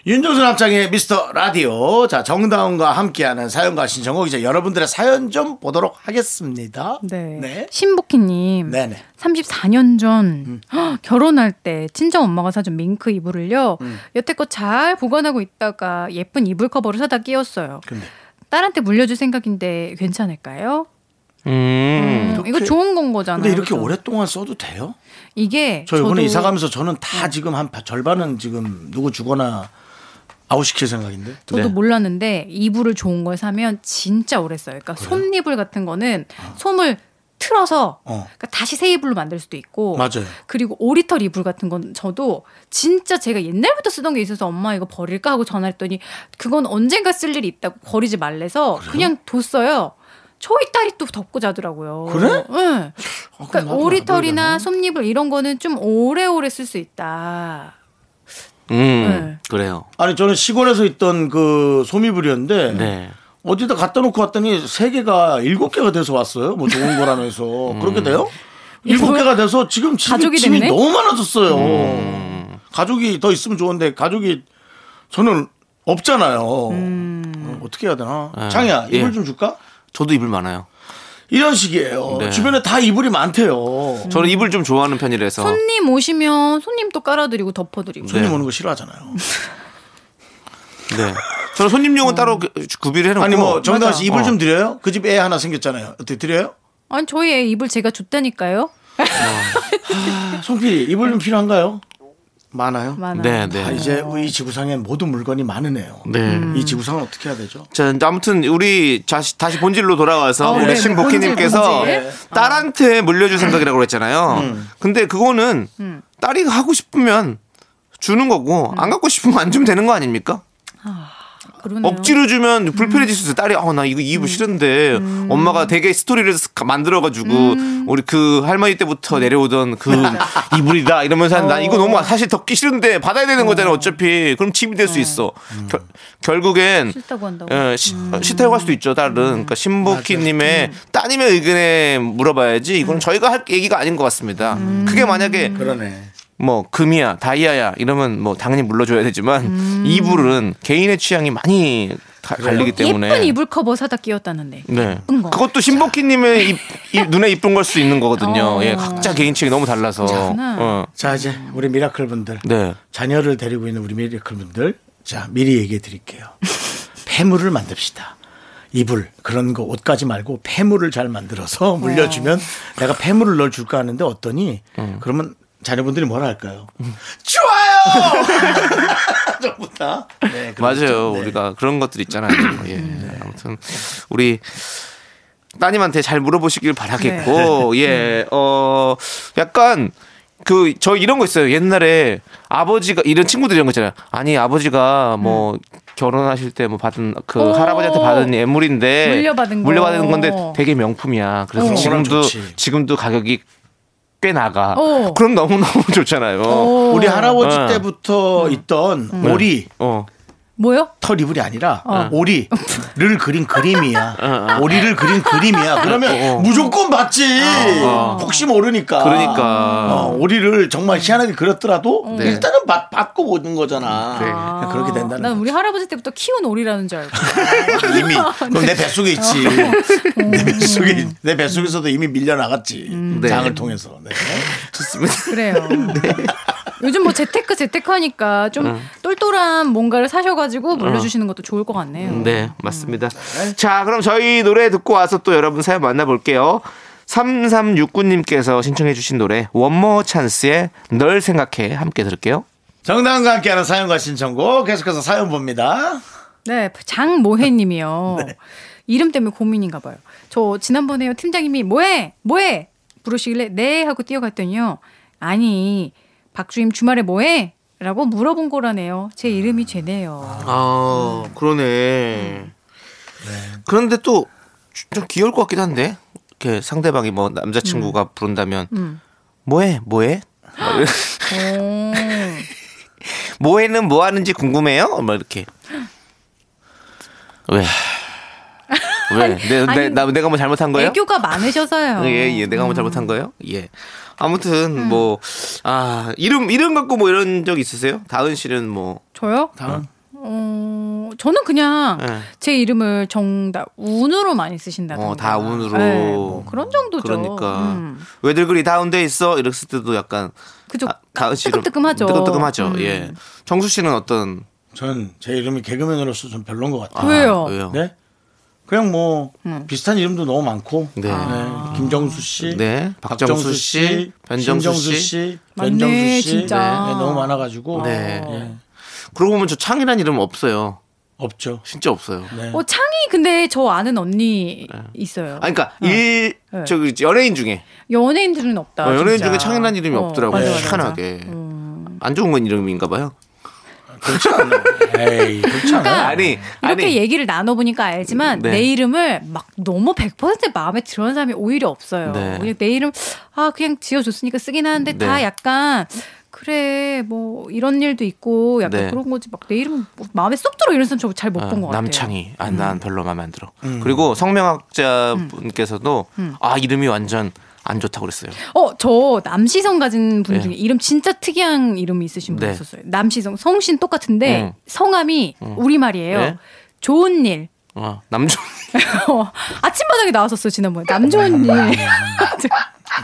윤종수 남창의 미스터 라디오. 자, 정다운과 함께하는 사연과 신청곡 이제 여러분들의 사연 좀 보도록 하겠습니다. 네. 네. 신복희님. 네네. 삼십사 년 전 음. 헉, 결혼할 때 친정 엄마가 사준 밍크 이불을요. 음. 여태껏 잘 보관하고 있다가 예쁜 이불 커버를 사다 끼웠어요. 근데. 딸한테 물려줄 생각인데 괜찮을까요? 음, 음 이거 좋은 건 거잖아요. 근데 이렇게 그래서. 오랫동안 써도 돼요? 이게 저 이번에 이사 가면서 저는 다 지금 한 절반은 지금 누구 주거나 아웃시킬 생각인데. 저도 네. 몰랐는데 이불을 좋은 걸 사면 진짜 오래 써요. 그러니까 그래요? 솜이불 같은 거는 어. 솜을 틀어서 어. 그러니까 다시 새 이불로 만들 수도 있고. 맞아요. 그리고 오리털 이불 같은 건 저도 진짜 제가 옛날부터 쓰던 게 있어서 엄마 이거 버릴까 하고 전화했더니 그건 언젠가 쓸 일이 있다고 버리지 말래서 그래요? 그냥 뒀어요. 저희 딸이 또 덮고 자더라고요. 그래? 응. 아, 그러니까 오리털이나 솜잎을 이런 거는 좀 오래오래 쓸 수 있다. 음, 네. 그래요. 아니, 저는 시골에서 있던 그 솜이불이었는데, 네. 어디다 갖다 놓고 왔더니 세 개가 일곱 개가 돼서 왔어요. 뭐 좋은 거라면서. 음. 그렇게 돼요? 일곱 개가 돼서 지금 집이, 집이 너무 많아졌어요. 음. 가족이 더 있으면 좋은데, 가족이 저는 없잖아요. 음. 어떻게 해야 되나? 네. 창희야, 이불 예. 좀 줄까? 저도 이불 많아요. 이런 식이에요. 네. 주변에 다 이불이 많대요. 저는 이불 좀 좋아하는 편이라서. 손님 오시면 손님도 깔아드리고 덮어드리고. 손님 네. 오는 거 싫어하잖아요. 네. 저는 손님용은 어. 따로 그, 구비를 해놓고. 아니 뭐 정다은 씨 이불 어. 좀 드려요? 그 집 애 하나 생겼잖아요. 어떻게 드려요? 아니 저희 애 이불 제가 줬다니까요. 어. 송피 이불 좀 필요한가요? 많아요? 많아요. 네, 네. 아, 이제 이 지구상에 모든 물건이 많으네요. 네. 음. 이 지구상은 어떻게 해야 되죠? 자, 아무튼 우리 다시, 다시 본질로 돌아와서 어, 우리 네, 신복희님께서 네. 딸한테 물려줄 생각이라고 했잖아요. 음. 근데 그거는 음. 딸이 하고 싶으면 주는 거고 음. 안 갖고 싶으면 안 주면 되는 거 아닙니까? 아. 그러네요. 억지로 주면 불편해질 수 있어요. 딸이 아, 나 이거 이불 싫은데 음. 엄마가 되게 스토리를 만들어가지고 음. 우리 그 할머니 때부터 내려오던 그 이불이다 이러면서 어. 나 이거 너무 사실 덮기 싫은데 받아야 되는 어. 거잖아. 어차피 그럼 짐이 될 수 어. 있어. 음. 결, 결국엔 싫다고 한다고 예, 시, 음. 싫다고 할 수도 있죠. 딸은. 그러니까 신복희님의 음. 따님의 의견에 물어봐야지. 이건 음. 저희가 할 얘기가 아닌 것 같습니다. 음. 그게 만약에 그러네. 뭐 금이야 다이아야 이러면 뭐 당연히 물러줘야 되지만 음. 이불은 개인의 취향이 많이 가, 갈리기 때문에. 예쁜 이불 커버 사다 끼웠다는데 네. 예쁜 거. 그것도 신복희님의 눈에 예쁜 걸 수 있는 거거든요. 어. 예, 각자 개인 취향이 너무 달라서 어. 자, 이제 우리 미라클 분들 네. 자녀를 데리고 있는 우리 미라클 분들 자 미리 얘기해 드릴게요. 폐물을 만듭시다. 이불 그런 거 옷까지 말고 폐물을 잘 만들어서 물려주면 어. 내가 폐물을 널 줄까 하는데 어떠니 음. 그러면 자녀분들이 뭐라 할까요? 음. 좋아요! 전부 다. 네, 맞아요. 네. 우리가 그런 것들 있잖아요. 예. 네. 아무튼 우리 따님한테 잘 물어보시길 바라겠고, 네. 예, 어 약간 그 저 이런 거 있어요. 옛날에 아버지가 이런 친구들 이런 거 있잖아요. 아니 아버지가 뭐 음. 결혼하실 때 뭐 받은 그 오. 할아버지한테 받은 예물인데 물려받은, 물려받은 건데 되게 명품이야. 그래서 오. 지금도 지금도 가격이 꽤 나가. 오. 그럼 너무 너무 좋잖아요. 오. 우리 할아버지 어. 때부터 음. 있던 음. 오리. 어. 뭐요? 털 이불이 아니라 어. 오리를 그린 그림이야. 어, 어. 오리를 그린 그림이야. 그러면 어, 어. 무조건 맞지. 어, 어. 혹시 모르니까. 그러니까 어, 오리를 정말 희한하게 그렸더라도 네. 일단은 맞, 맞고 보는 거잖아. 네. 아, 그렇게 된다는. 난 거지. 우리 할아버지 때부터 키운 오리라는 줄 알고. 이미 그럼 내 뱃속에 있지. 어. 내 뱃속에 내 뱃속에서도 이미 밀려 나갔지. 음. 장을 네. 통해서. 네. 좋습니다. 그래요. 네. 요즘 뭐 재테크 재테크 하니까 좀 음. 똘똘한 뭔가를 사셔가지고 물려주시는 것도 좋을 것 같네요. 네, 맞습니다. 음. 자, 그럼 저희 노래 듣고 와서 또 여러분 사연 만나볼게요. 삼삼육구 님께서 신청해 주신 노래 원모어 찬스의 널 생각해 함께 들을게요. 정다운과 함께하는 사연과 신청곡 계속해서 사연 봅니다. 네, 장모혜 님이요. 네. 이름 때문에 고민인가 봐요. 저 지난번에요 팀장님이 뭐해? 뭐해? 부르시길래 네 하고 뛰어갔더니요. 아니 박주임 주말에 뭐해? 라고 물어본 거라네요. 제 이름이 죄네요. 아 음. 그러네. 음. 네. 그런데 또 좀 귀여울 것 같기도 한데 이렇게 상대방이 뭐 남자친구가 음. 부른다면 음. 뭐해? 뭐해? 뭐해는 뭐 하는지 궁금해요? 막 이렇게 왜? 왜? 내, 아니, 내, 나, 내가 뭐 잘못한 거예요? 애교가 많으셔서요. 예, 예. 내가 뭐 음. 잘못한 거예요? 예. 아무튼 음. 뭐 아, 이름 이름 갖고 뭐 이런 적 있으세요? 다은 씨는 뭐 저요? 다은. 어, 저는 그냥 네. 제 이름을 정다운으로 많이 쓰신다던가. 어, 다운으로. 네, 뭐 그런 정도죠. 그러니까 음. 왜들 그리 다운돼 있어? 이랬을 때도 약간 그죠. 아, 다은 씨는 뜨끔뜨끔하죠. 뜨끔뜨끔하죠. 음. 예. 정수 씨는 어떤? 전 제 이름이 개그맨으로서 좀 별론 것 같아요. 아, 왜요? 왜요? 네? 그냥 뭐 음. 비슷한 이름도 너무 많고 네. 네. 김정수 씨, 네. 박정수 씨, 변정수 씨, 변정수 씨, 네. 너무 많아가지고. 네. 네. 그러고 보면 저 창이란 이름 없어요. 없죠. 진짜 없어요. 네. 어 창이 근데 저 아는 언니 네. 있어요. 아 그러니까 어. 일 저기 연예인 중에 연예인들은 없다. 어, 연예인 진짜. 중에 창이란 이름이 어, 없더라고요. 희한하게 음. 안 좋은 건 이름인가봐요. 그렇지 않아요. 에이, 그렇지 않아요. 그러니까 아니, 이렇게 아니. 얘기를 나눠보니까 알지만 네. 내 이름을 막 너무 백 퍼센트 마음에 들어온 사람이 오히려 없어요. 네. 그냥 내 이름 아 그냥 지어줬으니까 쓰긴 하는데 네. 다 약간 그래 뭐 이런 일도 있고 약간 네. 그런 거지 막 내 이름 마음에 쏙 들어 이런 사람 저 잘 못 본 것 어, 같아요. 남창희 아, 난 음. 별로 마음에 안 들어. 음. 그리고 성명학자분께서도 음. 아 이름이 완전 안 좋다고 그랬어요. 어, 저 남시성 가진 분 중에 네. 이름 진짜 특이한 이름이 있으신 분 네. 있었어요. 남시성 성신 똑같은데 응. 성함이 응. 우리말이에요. 네? 좋은 일. 어, 남좋은 어, 아침바닥에 나왔었어요 지난번에. 남좋은 일.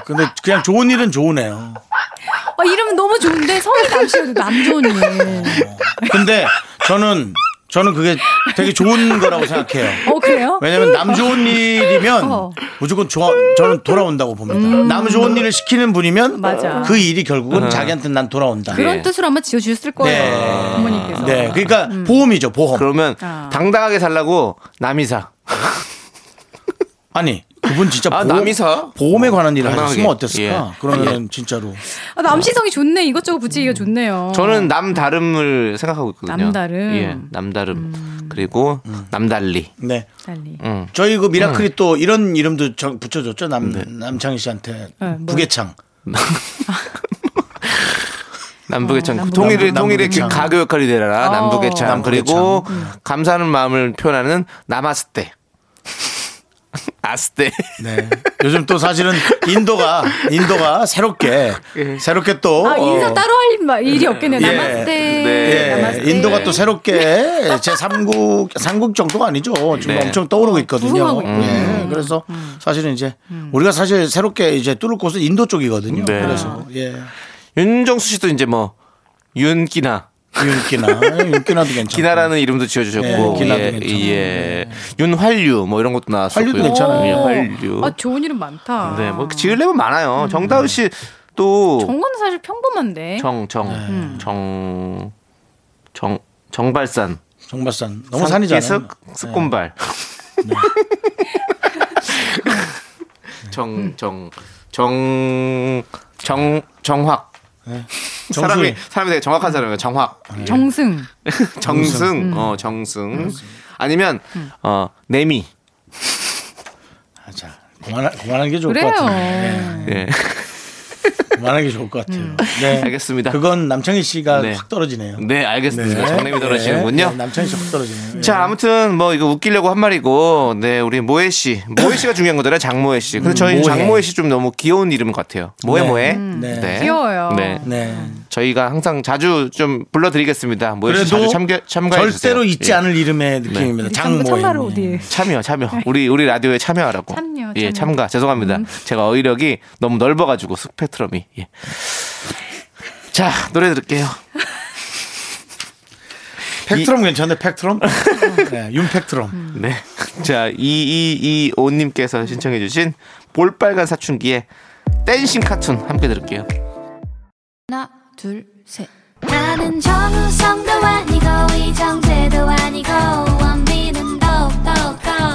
근데 그냥 좋은 일은 좋으네요. 어, 이름은 너무 좋은데 성이 남시여도 남좋은 일. 어, 근데 저는 저는 그게 되게 좋은 거라고 생각해요. 어, 그래요? 왜냐면 남 좋은 일이면 어. 무조건 좋아, 저는 돌아온다고 봅니다. 음. 남 좋은 일을 시키는 분이면 맞아. 그 일이 결국은 음. 자기한테 난 돌아온다. 그런 네. 뜻으로 아마 지어주셨을 거예요. 네. 부모님께서. 네. 그러니까 음. 보험이죠, 보험. 그러면 아. 당당하게 살라고 남이사. 아니. 그분 진짜 아, 보험, 남이사? 보험에 관한 일을 하셨으면 어땠을까? 예. 그러면 예. 진짜로 아, 남시성이 좋네. 이것저것 붙이기가 음. 좋네요. 저는 남다름을 생각하고 있거든요. 남다름 예, 남다름 음. 그리고 음. 남달리 네, 달리. 음. 저희 그 미라클이 음. 또 이런 이름도 저, 붙여줬죠. 남, 네. 남창희 씨한테 네, 부계창 남북의창. 어, 통일의, 통일의 가교 역할이 되라. 어. 남북의창. 남북의창 그리고 음. 감사하는 마음을 표현하는 나마스테 아스테. 네. 요즘 또 사실은 인도가 인도가 새롭게 예. 새롭게 또 아, 인사 어, 따로 할 일이 없겠네요. 예. 나마스테. 네. 예. 나마스테. 인도가 또 새롭게 제삼국 삼국 정도가 아니죠. 지금 네. 엄청 떠오르고 있거든요. 음. 예. 그래서 사실은 이제 음. 우리가 사실 새롭게 이제 뚫을 곳은 인도 쪽이거든요. 네. 그래서 예. 윤정수 씨도 이제 뭐 윤기나 윤기나, 윤기나도 괜찮아. 기나라는 이름도 지어주셨고, 예, 예, 예. 윤활유 뭐 이런 것도 나왔었고요. 활유도 괜찮아요. 활유. 아 좋은 이름 많다. 네, 뭐 지으려면 많아요. 음. 정다은 씨 또 정은 사실 평범한데. 정, 정, 네. 음. 정, 정, 정발산. 정발산. 너무 산이잖아요. 석, 석곰발. 네. 네. 정, 정, 정. 정 정확. 네. 사람이 사람이 되게 정확한 사람이에요. 정확. 네. 정승. 정승. 음. 어 정승. 정승. 아니면 음. 어 내미. 자 그만하, 그만한 게 좋을 그래요. 것 같아요. 네. 네. 그만한 게 좋을 것 같아요. 음. 네 알겠습니다. 그건 남창희 씨가 네. 확 떨어지네요. 네 알겠습니다. 네. 정내미 떨어지는군요. 네. 남창희 씨 확 떨어지네요. 자 아무튼 뭐 이거 웃기려고 한 말이고, 네 우리 모해 씨, 모해 씨가 중요한 거잖아요. 장모해 씨. 근데 저희 음, 장모해 씨 좀 너무 귀여운 이름 같아요. 모해 네. 모해. 음. 네. 네. 귀여워요. 네. 네. 저희가 항상 자주 좀 불러드리겠습니다. 모해 씨 자주 참가 참가해 주세요. 절대로 잊지 예. 않을 이름의 느낌입니다. 네. 장모해. 참여 참여. 우리 우리 라디오에 참여하라고. 참여. 참여. 예 참가. 죄송합니다. 음. 제가 어휘력이 너무 넓어가지고 스펙트럼이. 예. 자 노래 들을게요. 팩트럼 이... 괜찮네. 팩트럼. 네, 윤팩트럼. 음. 네. 자 이이이오님께서 신청해주신 볼빨간 사춘기의 댄싱 카툰 함께 들을게요. 하나 둘 셋. 나는 정우성도 아니고 이정재도 아니고 원빈은 더욱더 아니야.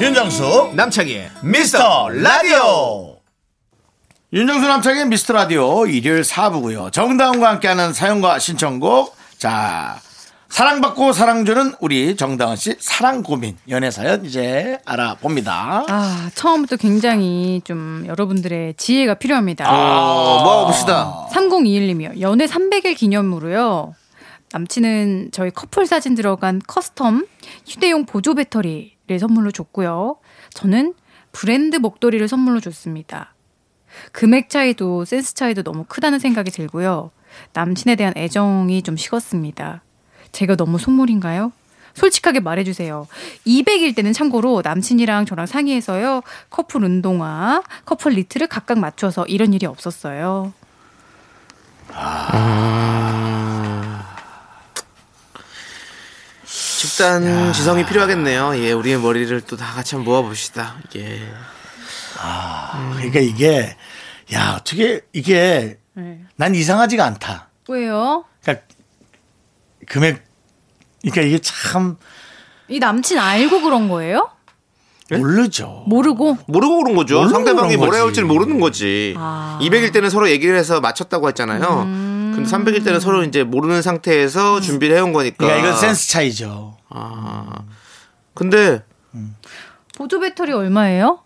윤정수 남창희의 미스터라디오. 윤정수 남창희의 미스터라디오 일요일 사 부고요. 정다운과 함께하는 사연과 신청곡. 자 사랑받고 사랑주는 우리 정다운씨 사랑고민 연애사연 이제 알아봅니다. 아 처음부터 굉장히 좀 여러분들의 지혜가 필요합니다. 아, 모아봅시다. 삼공이일님이요 연애 삼백 일 기념으로요 남친은 저희 커플 사진 들어간 커스텀 휴대용 보조 배터리를 선물로 줬고요. 저는 브랜드 목도리를 선물로 줬습니다. 금액 차이도 센스 차이도 너무 크다는 생각이 들고요. 남친에 대한 애정이 좀 식었습니다. 제가 너무 속물인가요? 솔직하게 말해주세요. 이백 일 때는 참고로 남친이랑 저랑 상의해서요. 커플 운동화, 커플 니트를 각각 맞춰서 이런 일이 없었어요. 아... 집단 야. 지성이 필요하겠네요. 예, 우리의 머리를 또 다 같이 한번 모아봅시다. 예. 아, 그러니까 이게 야 어떻게 이게 네. 난 이상하지가 않다. 왜요? 그러니까 금액, 그러니까 이게 참 이 남친 알고 그런 거예요? 네? 모르죠. 모르고 모르고 그런 거죠. 모르고 상대방이 뭐라 할지를 모르는 거지. 아. 이백 일 때는 서로 얘기를 해서 맞췄다고 했잖아요. 음. 근데 삼백 일 때는 서로 이제 모르는 상태에서 음. 준비를 해온 거니까. 그러니까 이건 센스 차이죠. 아 근데 음. 보조 배터리 얼마예요?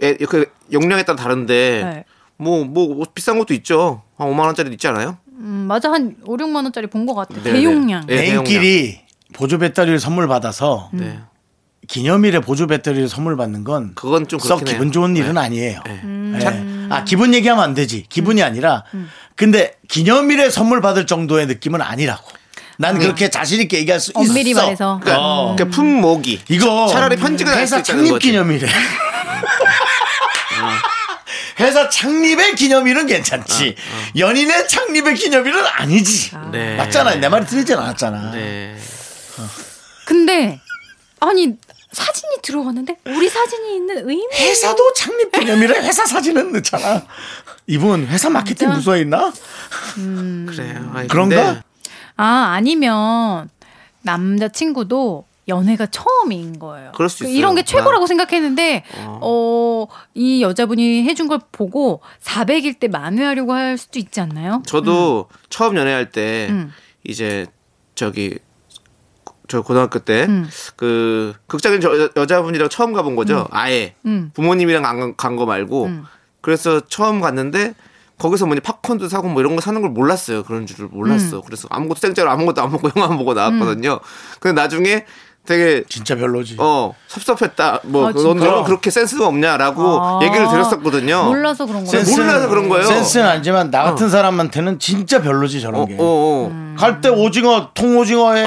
에, 그 용량에 따라 다른데 뭐뭐 네. 뭐 비싼 것도 있죠. 한 오만 원짜리 있지 않아요? 음 맞아 한 오, 육만 원짜리 본 것 같아. 네네. 대용량. 애인끼리 보조 배터리를 선물 받아서. 음. 네. 기념일에 보조 배터리를 선물 받는 건 그건 좀 썩 기분 좋은 일은 네. 아니에요. 네. 음. 네. 아 기분 얘기하면 안 되지. 기분이 음. 아니라 음. 근데 기념일에 선물 받을 정도의 느낌은 아니라고. 난 음. 그렇게 자신 있게 얘기할 수 엄밀히 있어. 엄밀히 말해서. 그러니까, 어. 그러니까 품목이. 이거 차라리 편지가 음. 회사 창립 기념일에. 회사 창립의 기념일은 괜찮지. 어, 어. 연인의 창립의 기념일은 아니지. 아. 네. 맞잖아. 내 말이 틀리진 않았잖아. 네. 어. 근데 아니. 사진이 들어갔는데 우리 사진이 있는 의미. 회사도 창립 기념일에 회사 사진은 넣잖아. 이분 회사 마케팅 부서에 있나? 음... 그래요. 아니, 그런가? 근데... 아 아니면 남자 친구도 연애가 처음인 거예요. 그럴 수 있어요. 이런 게 최고라고 아. 생각했는데 어, 이 여자분이 해준 걸 보고 사백 일 때 만회하려고 할 수도 있지 않나요? 저도 음. 처음 연애할 때 음. 이제 저기. 저 고등학교 때 그 음. 극장에 저 여자분이랑 처음 가본 거죠. 음. 아예 음. 부모님이랑 안 간 거 말고 음. 그래서 처음 갔는데 거기서 뭐니 팝콘도 사고 뭐 이런 거 사는 걸 몰랐어요. 그런 줄 몰랐어. 음. 그래서 아무것도 생짜로 아무것도 안 먹고 영화만 보고 나왔거든요. 음. 근데 나중에 되게 진짜 별로지. 어 섭섭했다. 뭐 너는 아, 그렇게 센스가 없냐라고 아, 얘기를 드렸었거든요. 몰라서 그런 거예요. 몰라서 그런 거예요. 센스는 아니지만 나 같은 어. 사람한테는 진짜 별로지 저런 어, 게. 어, 어. 음. 갈 때 오징어 통오징어에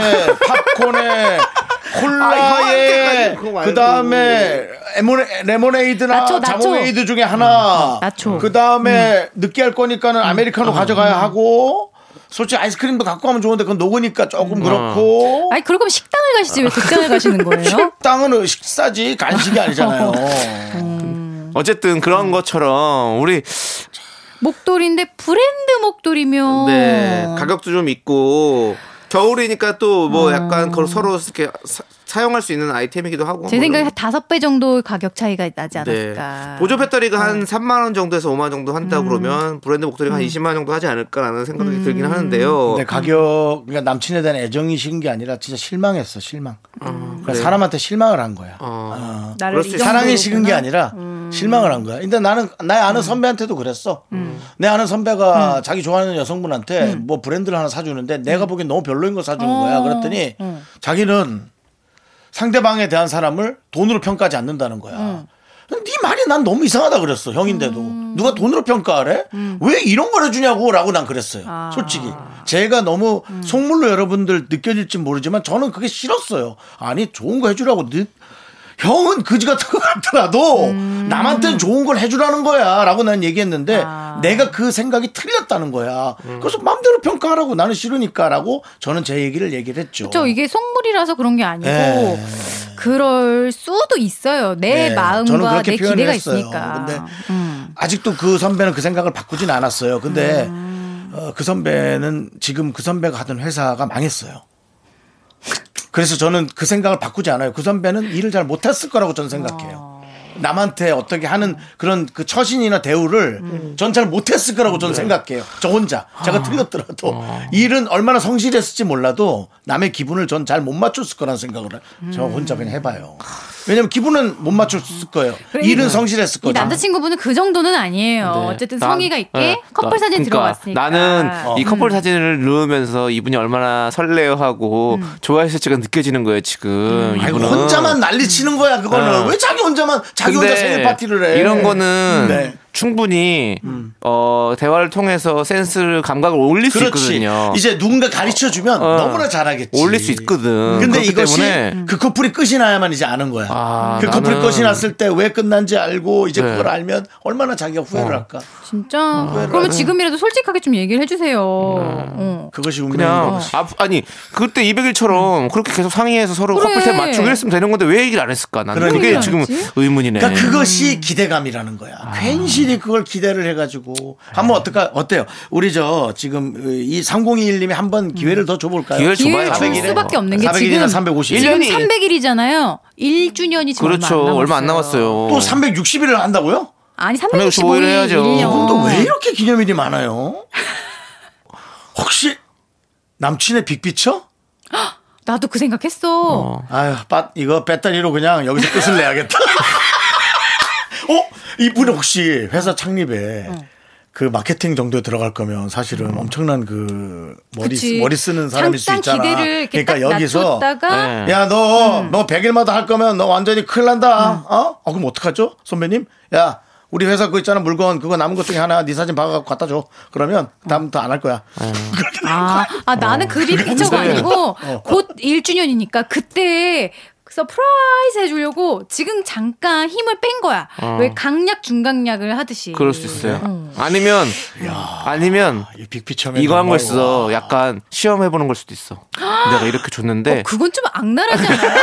팝콘에 콜라에 아, 그 다음에 레모네이드나 자몽에이드 중에 하나. 음. 그 다음에 음. 늦게 할 거니까는 아메리카노 음. 가져가야 음. 하고. 솔직히 아이스크림도 갖고 가면 좋은데 그건 녹으니까 조금 음. 그렇고. 아니 그럴 거면 식당을 가시지 왜 극장을 가시는 거예요? 식당은 식사지 간식이 아니잖아요. 음. 어쨌든 그런 음. 것처럼 우리 목도리인데 브랜드 목도리면 네 가격도 좀 있고 겨울이니까 또 뭐 약간 어... 서로 이렇게 사, 사용할 수 있는 아이템이기도 하고. 제 생각에 다섯 배 정도 가격 차이가 나지 않을까. 네. 보조 배터리가 음. 한 삼만 원 정도에서 오만 원 정도 한다 음. 그러면 브랜드 목도리가 한 이십만 원 정도 하지 않을까라는 생각이 음. 들긴 하는데요. 근데 가격, 그러니까 남친에 대한 애정이신 게 아니라 진짜 실망했어, 실망. 음. 그러니까 네. 사람한테 실망을 한 거야. 어. 어. 나를 사랑이 식은 게 아니라 음. 실망을 한 거야. 근데 나는 나의 아는 음. 선배한테도 그랬어. 음. 내 아는 선배가 음. 자기 좋아하는 여성분한테 음. 뭐 브랜드를 하나 사주는데 음. 내가 보기엔 너무 별로인 걸 사주는 어. 거야. 그랬더니 음. 자기는 상대방에 대한 사람을 돈으로 평가하지 않는다는 거야. 음. 네 말이 난 너무 이상하다 그랬어. 형인데도 음. 누가 돈으로 평가하래? 음. 왜 이런 걸 해주냐고 라고 난 그랬어요. 아. 솔직히 제가 너무 음. 속물로 여러분들 느껴질지 모르지만 저는 그게 싫었어요. 아니 좋은 거 해주라고 늦 형은 그지 같은 것 같더라도 음. 남한테는 좋은 걸 해주라는 거야 라고 난 얘기했는데 아. 내가 그 생각이 틀렸다는 거야. 음. 그래서 마음대로 평가하라고 나는 싫으니까 라고 저는 제 얘기를 얘기를 했죠. 그렇죠. 이게 속물이라서 그런 게 아니고 네. 그럴 수도 있어요. 내 네. 마음과 내 기대가 했어요. 있으니까. 근데 음. 아직도 그 선배는 그 생각을 바꾸진 않았어요. 근데 음. 어, 그 선배는 지금 그 선배가 하던 회사가 망했어요. 그래서 저는 그 생각을 바꾸지 않아요. 그 선배는 일을 잘 못했을 거라고 저는 생각해요. 남한테 어떻게 하는 그런 그 처신이나 대우를 음. 전 잘 못했을 거라고 저는 네. 생각해요. 저 혼자. 제가 아. 틀렸더라도. 아. 일은 얼마나 성실했을지 몰라도 남의 기분을 전 잘 못 맞췄을 거라는 생각을 음. 저 혼자 그냥 해봐요. 왜냐면 기분은 못 맞췄을 거예요. 그래, 일은 성실했을 거죠. 남자친구분은 그 정도는 아니에요. 네. 어쨌든 난, 성의가 있게 네. 커플 사진 그러니까 들어갔으니까. 나는 어. 이 커플 음. 사진을 누르면서 이분이 얼마나 설레어하고 음. 좋아했을지가 느껴지는 거예요 지금. 음. 이분은 아이고, 혼자만 난리치는 거야 그거는. 음. 왜 자기 혼자만 자기 혼자 생일 파티를 해. 이런 거는 네. 충분히 음. 어, 대화를 통해서 센스를 감각을 올릴 그렇지. 수 있거든요. 이제 누군가 가르쳐주면 어, 너무나 잘하겠지. 올릴 수 있거든. 근데 이것이 때문에. 그 커플이 끝이 나야만 이제 아는 거야. 아, 그 나는... 커플이 끝이 났을 때 왜 끝난지 알고 이제 네. 그걸 알면 얼마나 자기가 후회를 어. 할까. 진짜 어, 후회를 그러면 하면... 지금이라도 솔직하게 좀 얘기를 해주세요. 음. 어. 그것이 운명인 거지. 아, 아니 그때 이백 일처럼 음. 그렇게 계속 상의해서 서로 그래. 커플 탭 맞추기로 했으면 되는 건데 왜 얘기를 안 했을까. 나는 그러니까. 그게 지금 의문이네. 그러니까 그것이 기대감이라는 거야. 아. 괜시 그걸 기대를 해가지고 한번 어떨까 어때요? 우리 저 지금 이 삼공이일 님이 한번 기회를 더 줘볼까요? 기회를 줘봐요. 줄 수밖에 없는 게 지금 삼백오십 일. 지금 삼백 일이잖아요. 일 주년이 지금 그렇죠. 얼마 안 남았어요. 또 삼백육십 일을 한다고요? 아니 삼백육십오 일 해야죠. 그럼 왜 이렇게 기념일이 많아요? 혹시 남친의 빅피처? 나도 그 생각했어. 어. 아유, 빠, 이거 배터리로 그냥 여기서 끝을 내야겠다. 어? 이분 혹시 회사 창립에 어. 그 마케팅 정도에 들어갈 거면 사실은 음. 엄청난 그 머리 그치. 머리 쓰는 사람일 수 있잖아. 그러니까 여기서 야 너 너 백 일마다 할 거면 너 완전히 큰일 난다. 음. 어? 어 그럼 어떡하죠? 선배님? 야 우리 회사 그거 있잖아 물건 그거 남은 것 중에 하나 네 사진 박아갖고 갖다 줘. 그러면 다음부터 안 할 거야. 어. 아, 아 나는 그 빅피처가 아니고 어. 곧 일 주년이니까 그때 서프라이즈 해주려고 지금 잠깐 힘을 뺀 거야. 어. 왜 강약 중강약을 하듯이. 그럴 수 있어요. 음. 아니면 야, 아니면 이거 한 걸 있어. 약간 시험해보는 걸 수도 있어. 내가 이렇게 줬는데. 어, 그건 좀 악랄하지 않아요?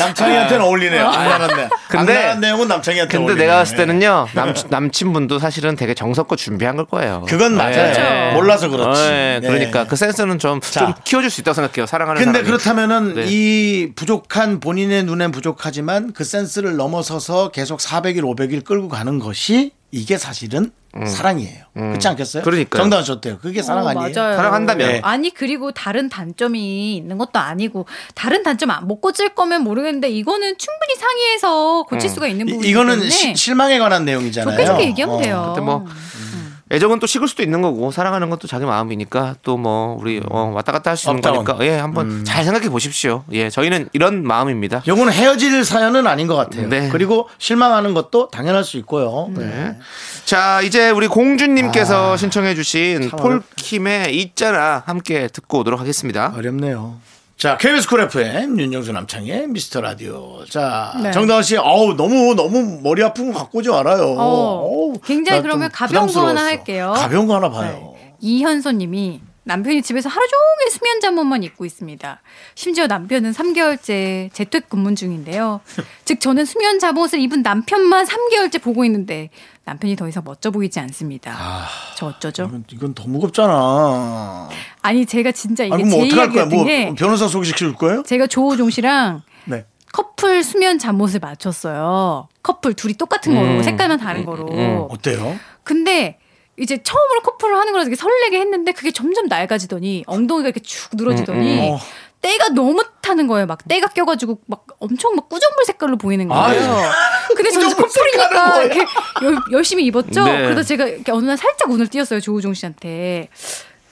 남창이한테는 어울리네요. 악랄한데. 악랄한 내용은 남창이한테 어울리네요. 근데 내가 봤을 때는요. 남, 남친분도 사실은 되게 정석껏 준비한 걸 거예요. 그건 맞아요. 네. 몰라서 그렇지. 네. 그러니까 네. 그 센스는 좀, 좀 키워줄 수 있다고 생각해요. 사랑하는 사람. 근데 그렇다면은 네. 이 부족한 본인의 눈엔 부족하지만 그 센스를 넘어서서 계속 사백 일 오백 일 끌고 가는 것이 이게 사실은 음. 사랑이에요. 음. 그렇지 않겠어요? 그러니까 정다운 씨 어때요? 그게 사랑 어, 아니에요? 맞아요. 사랑한다면 네. 아니 그리고 다른 단점이 있는 것도 아니고 다른 단점 못 고칠 거면 모르겠는데 이거는 충분히 상의해서 고칠 음. 수가 있는 부분이기 때문에 이거는 시, 실망에 관한 내용이잖아요. 좋게 좋게 얘기하면 어. 돼요. 그때 뭐 음. 애정은 또 식을 수도 있는 거고 사랑하는 건 또 자기 마음이니까 또 뭐 우리 어, 왔다 갔다 할 수 있는 업다운. 거니까 예 한번 음. 잘 생각해 보십시오. 예 저희는 이런 마음입니다. 요거는 헤어질 사연은 아닌 것 같아요. 네. 그리고 실망하는 것도 당연할 수 있고요. 네. 네. 자 이제 우리 공주님께서 아, 신청해주신 폴킴의 있잖아 함께 듣고 오도록 하겠습니다. 어렵네요. 자 케이비에스 쿨 에프엠 윤정수 남창의 미스터 라디오. 자 네. 정다은 씨, 어우 너무 너무 머리 아픈 거 갖고 오지 말아요. 어, 어우, 굉장히 그러면 가벼운 거 하나 할게요. 가벼운 거 하나 봐요. 네. 이현소님이 남편이 집에서 하루 종일 수면 잠옷만 입고 있습니다. 심지어 남편은 삼 개월째 재택근무 중인데요. 즉 저는 수면 잠옷을 입은 남편만 삼 개월째 보고 있는데 남편이 더 이상 멋져 보이지 않습니다. 아, 저 어쩌죠? 이건, 이건 더 무겁잖아. 아니 제가 진짜 이게 제 이야기였던 뭐 게 뭐 변호사 소개시킬 거예요? 제가 조호종 씨랑 네. 커플 수면 잠옷을 맞췄어요. 커플 둘이 똑같은 거로 음. 색깔만 다른 음, 거로. 음. 어때요? 근데 이제 처음으로 커플을 하는 거라서 설레게 했는데 그게 점점 낡아지더니 엉덩이가 이렇게 쭉 늘어지더니 음, 음. 때가 너무 타는 거예요. 막 때가 껴가지고 막 엄청 막 꾸정물 색깔로 보이는 거예요. 아유. 근데 저는 커플이니까 이렇게 여, 열심히 입었죠. 네. 그러다 제가 이렇게 어느 날 살짝 운을 띄었어요. 조우종 씨한테.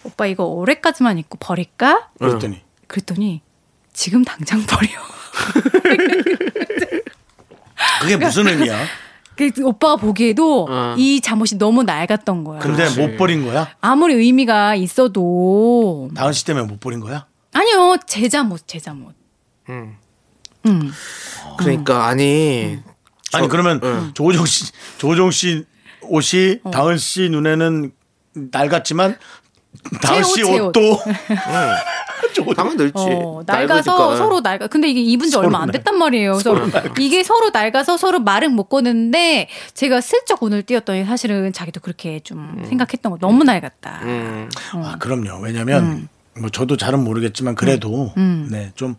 오빠 이거 올해까지만 입고 버릴까? 그랬더니. 그랬더니 지금 당장 버려. 그게 무슨 의미야? 그 오빠가 보기에도 어. 이 잠옷이 너무 낡았던 거야. 근데 못 버린 거야? 아무리 의미가 있어도. 다은 씨 때문에 못 버린 거야? 아니요, 제 잠옷, 제 잠옷. 음. 음. 그러니까 아니. 음. 저, 아니 그러면 음. 조정 씨, 조정 씨 옷이 어. 다은 씨 눈에는 낡았지만 다은 씨 옷, 옷도. 당은 늙지. 어, 낡아서 낡으니까. 서로 낡아. 근데 이게 입은 지 얼마 안 됐단 말이에요. 그래서 서로 이게 서로 낡아서 서로 말은 못 거는데 제가 슬쩍 운을 띄었더니 사실은 자기도 그렇게 좀 음. 생각했던 거 너무 낡았다. 음. 어. 아, 그럼요. 왜냐면 음. 뭐 저도 잘은 모르겠지만 그래도 음. 음. 네, 좀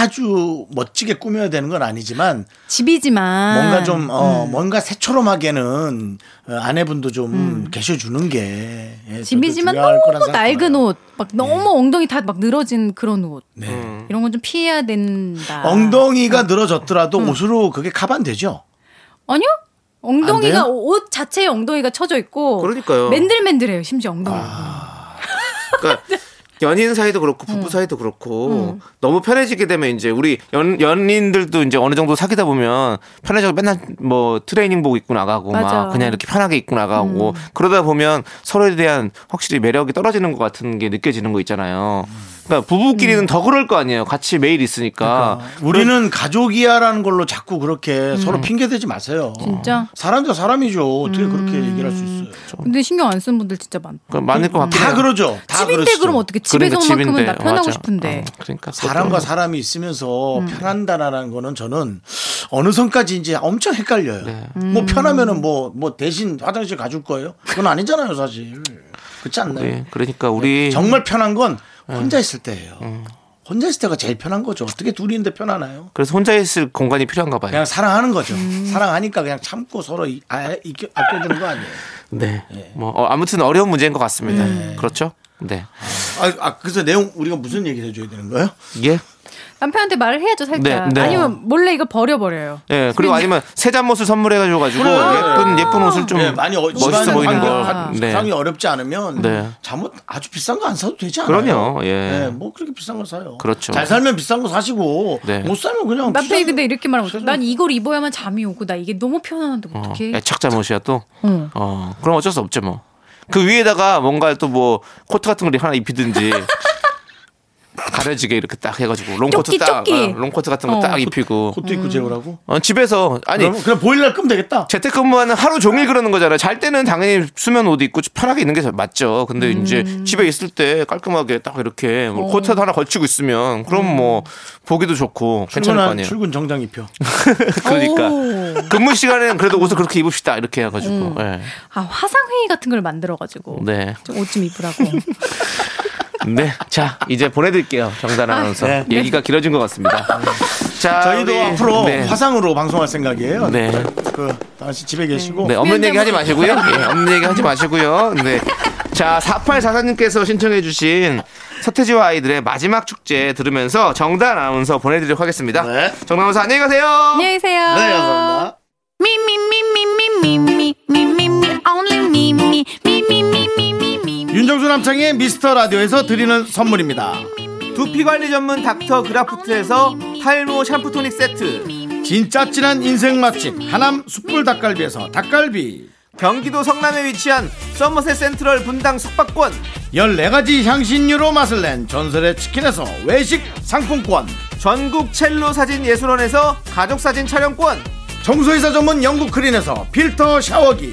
아주 멋지게 꾸며야 되는 건 아니지만 집이지만 뭔가 좀 어, 음. 뭔가 새초롬하게는 아내분도 좀 음. 계셔주는 게 예, 집이지만 너무 낡은 옷 막 너무 네. 엉덩이 다 막 늘어진 그런 옷 네. 음. 이런 건 좀 피해야 된다. 엉덩이가 음. 늘어졌더라도 음. 옷으로 그게 카반되죠? 아니요. 엉덩이가 옷 자체에 엉덩이가 쳐져 있고 그러니까요. 맨들맨들해요. 심지어 엉덩이. 아. 그러니까 연인 사이도 그렇고 부부 사이도 그렇고 음. 너무 편해지게 되면 이제 우리 연, 연인들도 이제 어느 정도 사귀다 보면 편해져서 맨날 뭐 트레이닝복 입고 나가고 맞아. 막 그냥 이렇게 편하게 입고 나가고 음. 그러다 보면 서로에 대한 확실히 매력이 떨어지는 것 같은 게 느껴지는 거 있잖아요. 그러니까 부부끼리는 음. 더 그럴 거 아니에요. 같이 매일 있으니까. 그러니까. 우리는 가족이야라는 걸로 자꾸 그렇게 음. 서로 핑계대지 마세요. 진짜? 사람 대 사람이죠. 어떻게 음. 그렇게 얘기를 할 수 있어요. 근데 신경 안 쓰는 분들 진짜 많다. 그러니까 많을 것 같긴 해요. 다 그러죠. 다 집인데 그러시죠. 그럼 어떻게 집에서 그러니까 만큼은 나 편하고 맞아. 싶은데. 어, 그러니까 사람과 사람이 있으면서 음. 편한다라는 거는 저는 어느 선까지인지 엄청 헷갈려요. 네. 음. 뭐 편하면은 뭐, 뭐 대신 화장실 가줄 거예요? 그건 아니잖아요, 사실. 그렇지 않나요? 네. 그러니까 우리 정말 편한 건 혼자 있을 때예요. 음. 혼자 있을 때가 제일 편한 거죠. 어떻게 둘이 있는데 편하나요? 그래서 혼자 있을 공간이 필요한가 봐요. 그냥 사랑하는 거죠. 음. 사랑하니까 그냥 참고 서로 이, 아, 이겨, 아껴주는 거 아니에요? 네. 네. 뭐 어, 아무튼 어려운 문제인 것 같습니다. 네. 그렇죠? 네. 아, 아 그래서 내용 우리가 무슨 얘기를 해줘야 되는 거예요? 예. 남편한테 말을 해야죠 살짝. 네, 네. 아니면 몰래 이거 버려버려요. 예. 그리고 아니면 새 잠옷을 선물해가지고 예쁜 예쁜 옷을 좀 네, 많이 어, 멋있어 보이는 거. 네. 상이 어렵지 않으면 네. 잠옷 아주 비싼 거 안 사도 되지 않아요? 그럼요. 예. 네, 뭐 그렇게 비싼 거 사요. 그렇죠. 잘 살면 비싼 거 사시고 네. 못 살면 그냥. 남편이 근데 이렇게 말하고 난 이걸 입어야만 잠이 오고 나 이게 너무 편안한데 어, 어떡해? 애착 잠옷이야 또. 응. 어. 그럼 어쩔 수 없죠 뭐. 그 위에다가 뭔가 또 뭐 코트 같은 걸 하나 입히든지. 가려지게 이렇게 딱 해가지고 롱코트 쪼끼, 딱 쪼끼. 어, 롱코트 같은 거 딱 어. 입히고 코트 입고 재우라고? 어, 집에서 아니 그냥 보일러 끄면 되겠다. 재택근무하는 하루 종일 그러는 거잖아요. 잘 때는 당연히 수면 옷 입고 편하게 있는 게 맞죠. 근데 음. 이제 집에 있을 때 깔끔하게 딱 이렇게 어. 코트도 하나 걸치고 있으면 그럼 음. 뭐 보기도 좋고 괜찮을 거 아니에요. 출근 정장 입혀. 그러니까 오. 근무 시간에는 그래도 옷을 그렇게 입읍시다 이렇게 해가지고 음. 네. 아 화상회의 같은 걸 만들어가지고 네. 옷 좀 입으라고. 네, 자 이제 보내드릴게요. 정단 아나운서 네. 얘기가 길어진 것 같습니다. 자, 저희도 우리, 앞으로 네. 화상으로 방송할 생각이에요. 네, 그 다시 집에 계시고 네, 없는 얘기 하지 마시고요. 네, 없는 얘기 하지 마시고요. 네, 자 사팔사사님께서 신청해주신 서태지와 아이들의 마지막 축제 들으면서 정단 아나운서 보내드리도록 하겠습니다. 네. 정단 아나운서 안녕히 가세요. 안녕히 계세요. 네, 감사합니다. 미미미미미미미미미 only 미미미미미미 윤정수 남창의 미스터라디오에서 드리는 선물입니다. 두피관리 전문 닥터그라프트에서 탈모 샴푸토닉 세트, 진짜 진한 인생 맛집 하남 숯불 닭갈비에서 닭갈비, 경기도 성남에 위치한 써머셋센트럴 분당 숙박권, 열네 가지 향신료로 맛을 낸 전설의 치킨에서 외식 상품권, 전국 첼로 사진 예술원에서 가족사진 촬영권, 청소이사 전문 영국 크린에서 필터 샤워기,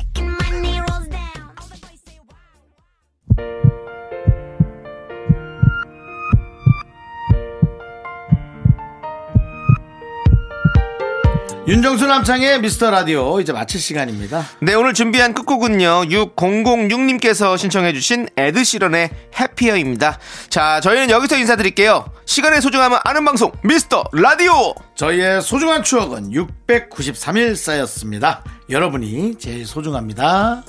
윤정수 남창의 미스터라디오 이제 마칠 시간입니다. 네, 오늘 준비한 끝곡은요 육공공육 님께서 신청해 주신 에드시런의 해피어입니다. 자, 저희는 여기서 인사드릴게요. 시간의 소중함을 아는 방송 미스터라디오, 저희의 소중한 추억은 육백구십삼 일 쌓였습니다. 여러분이 제일 소중합니다.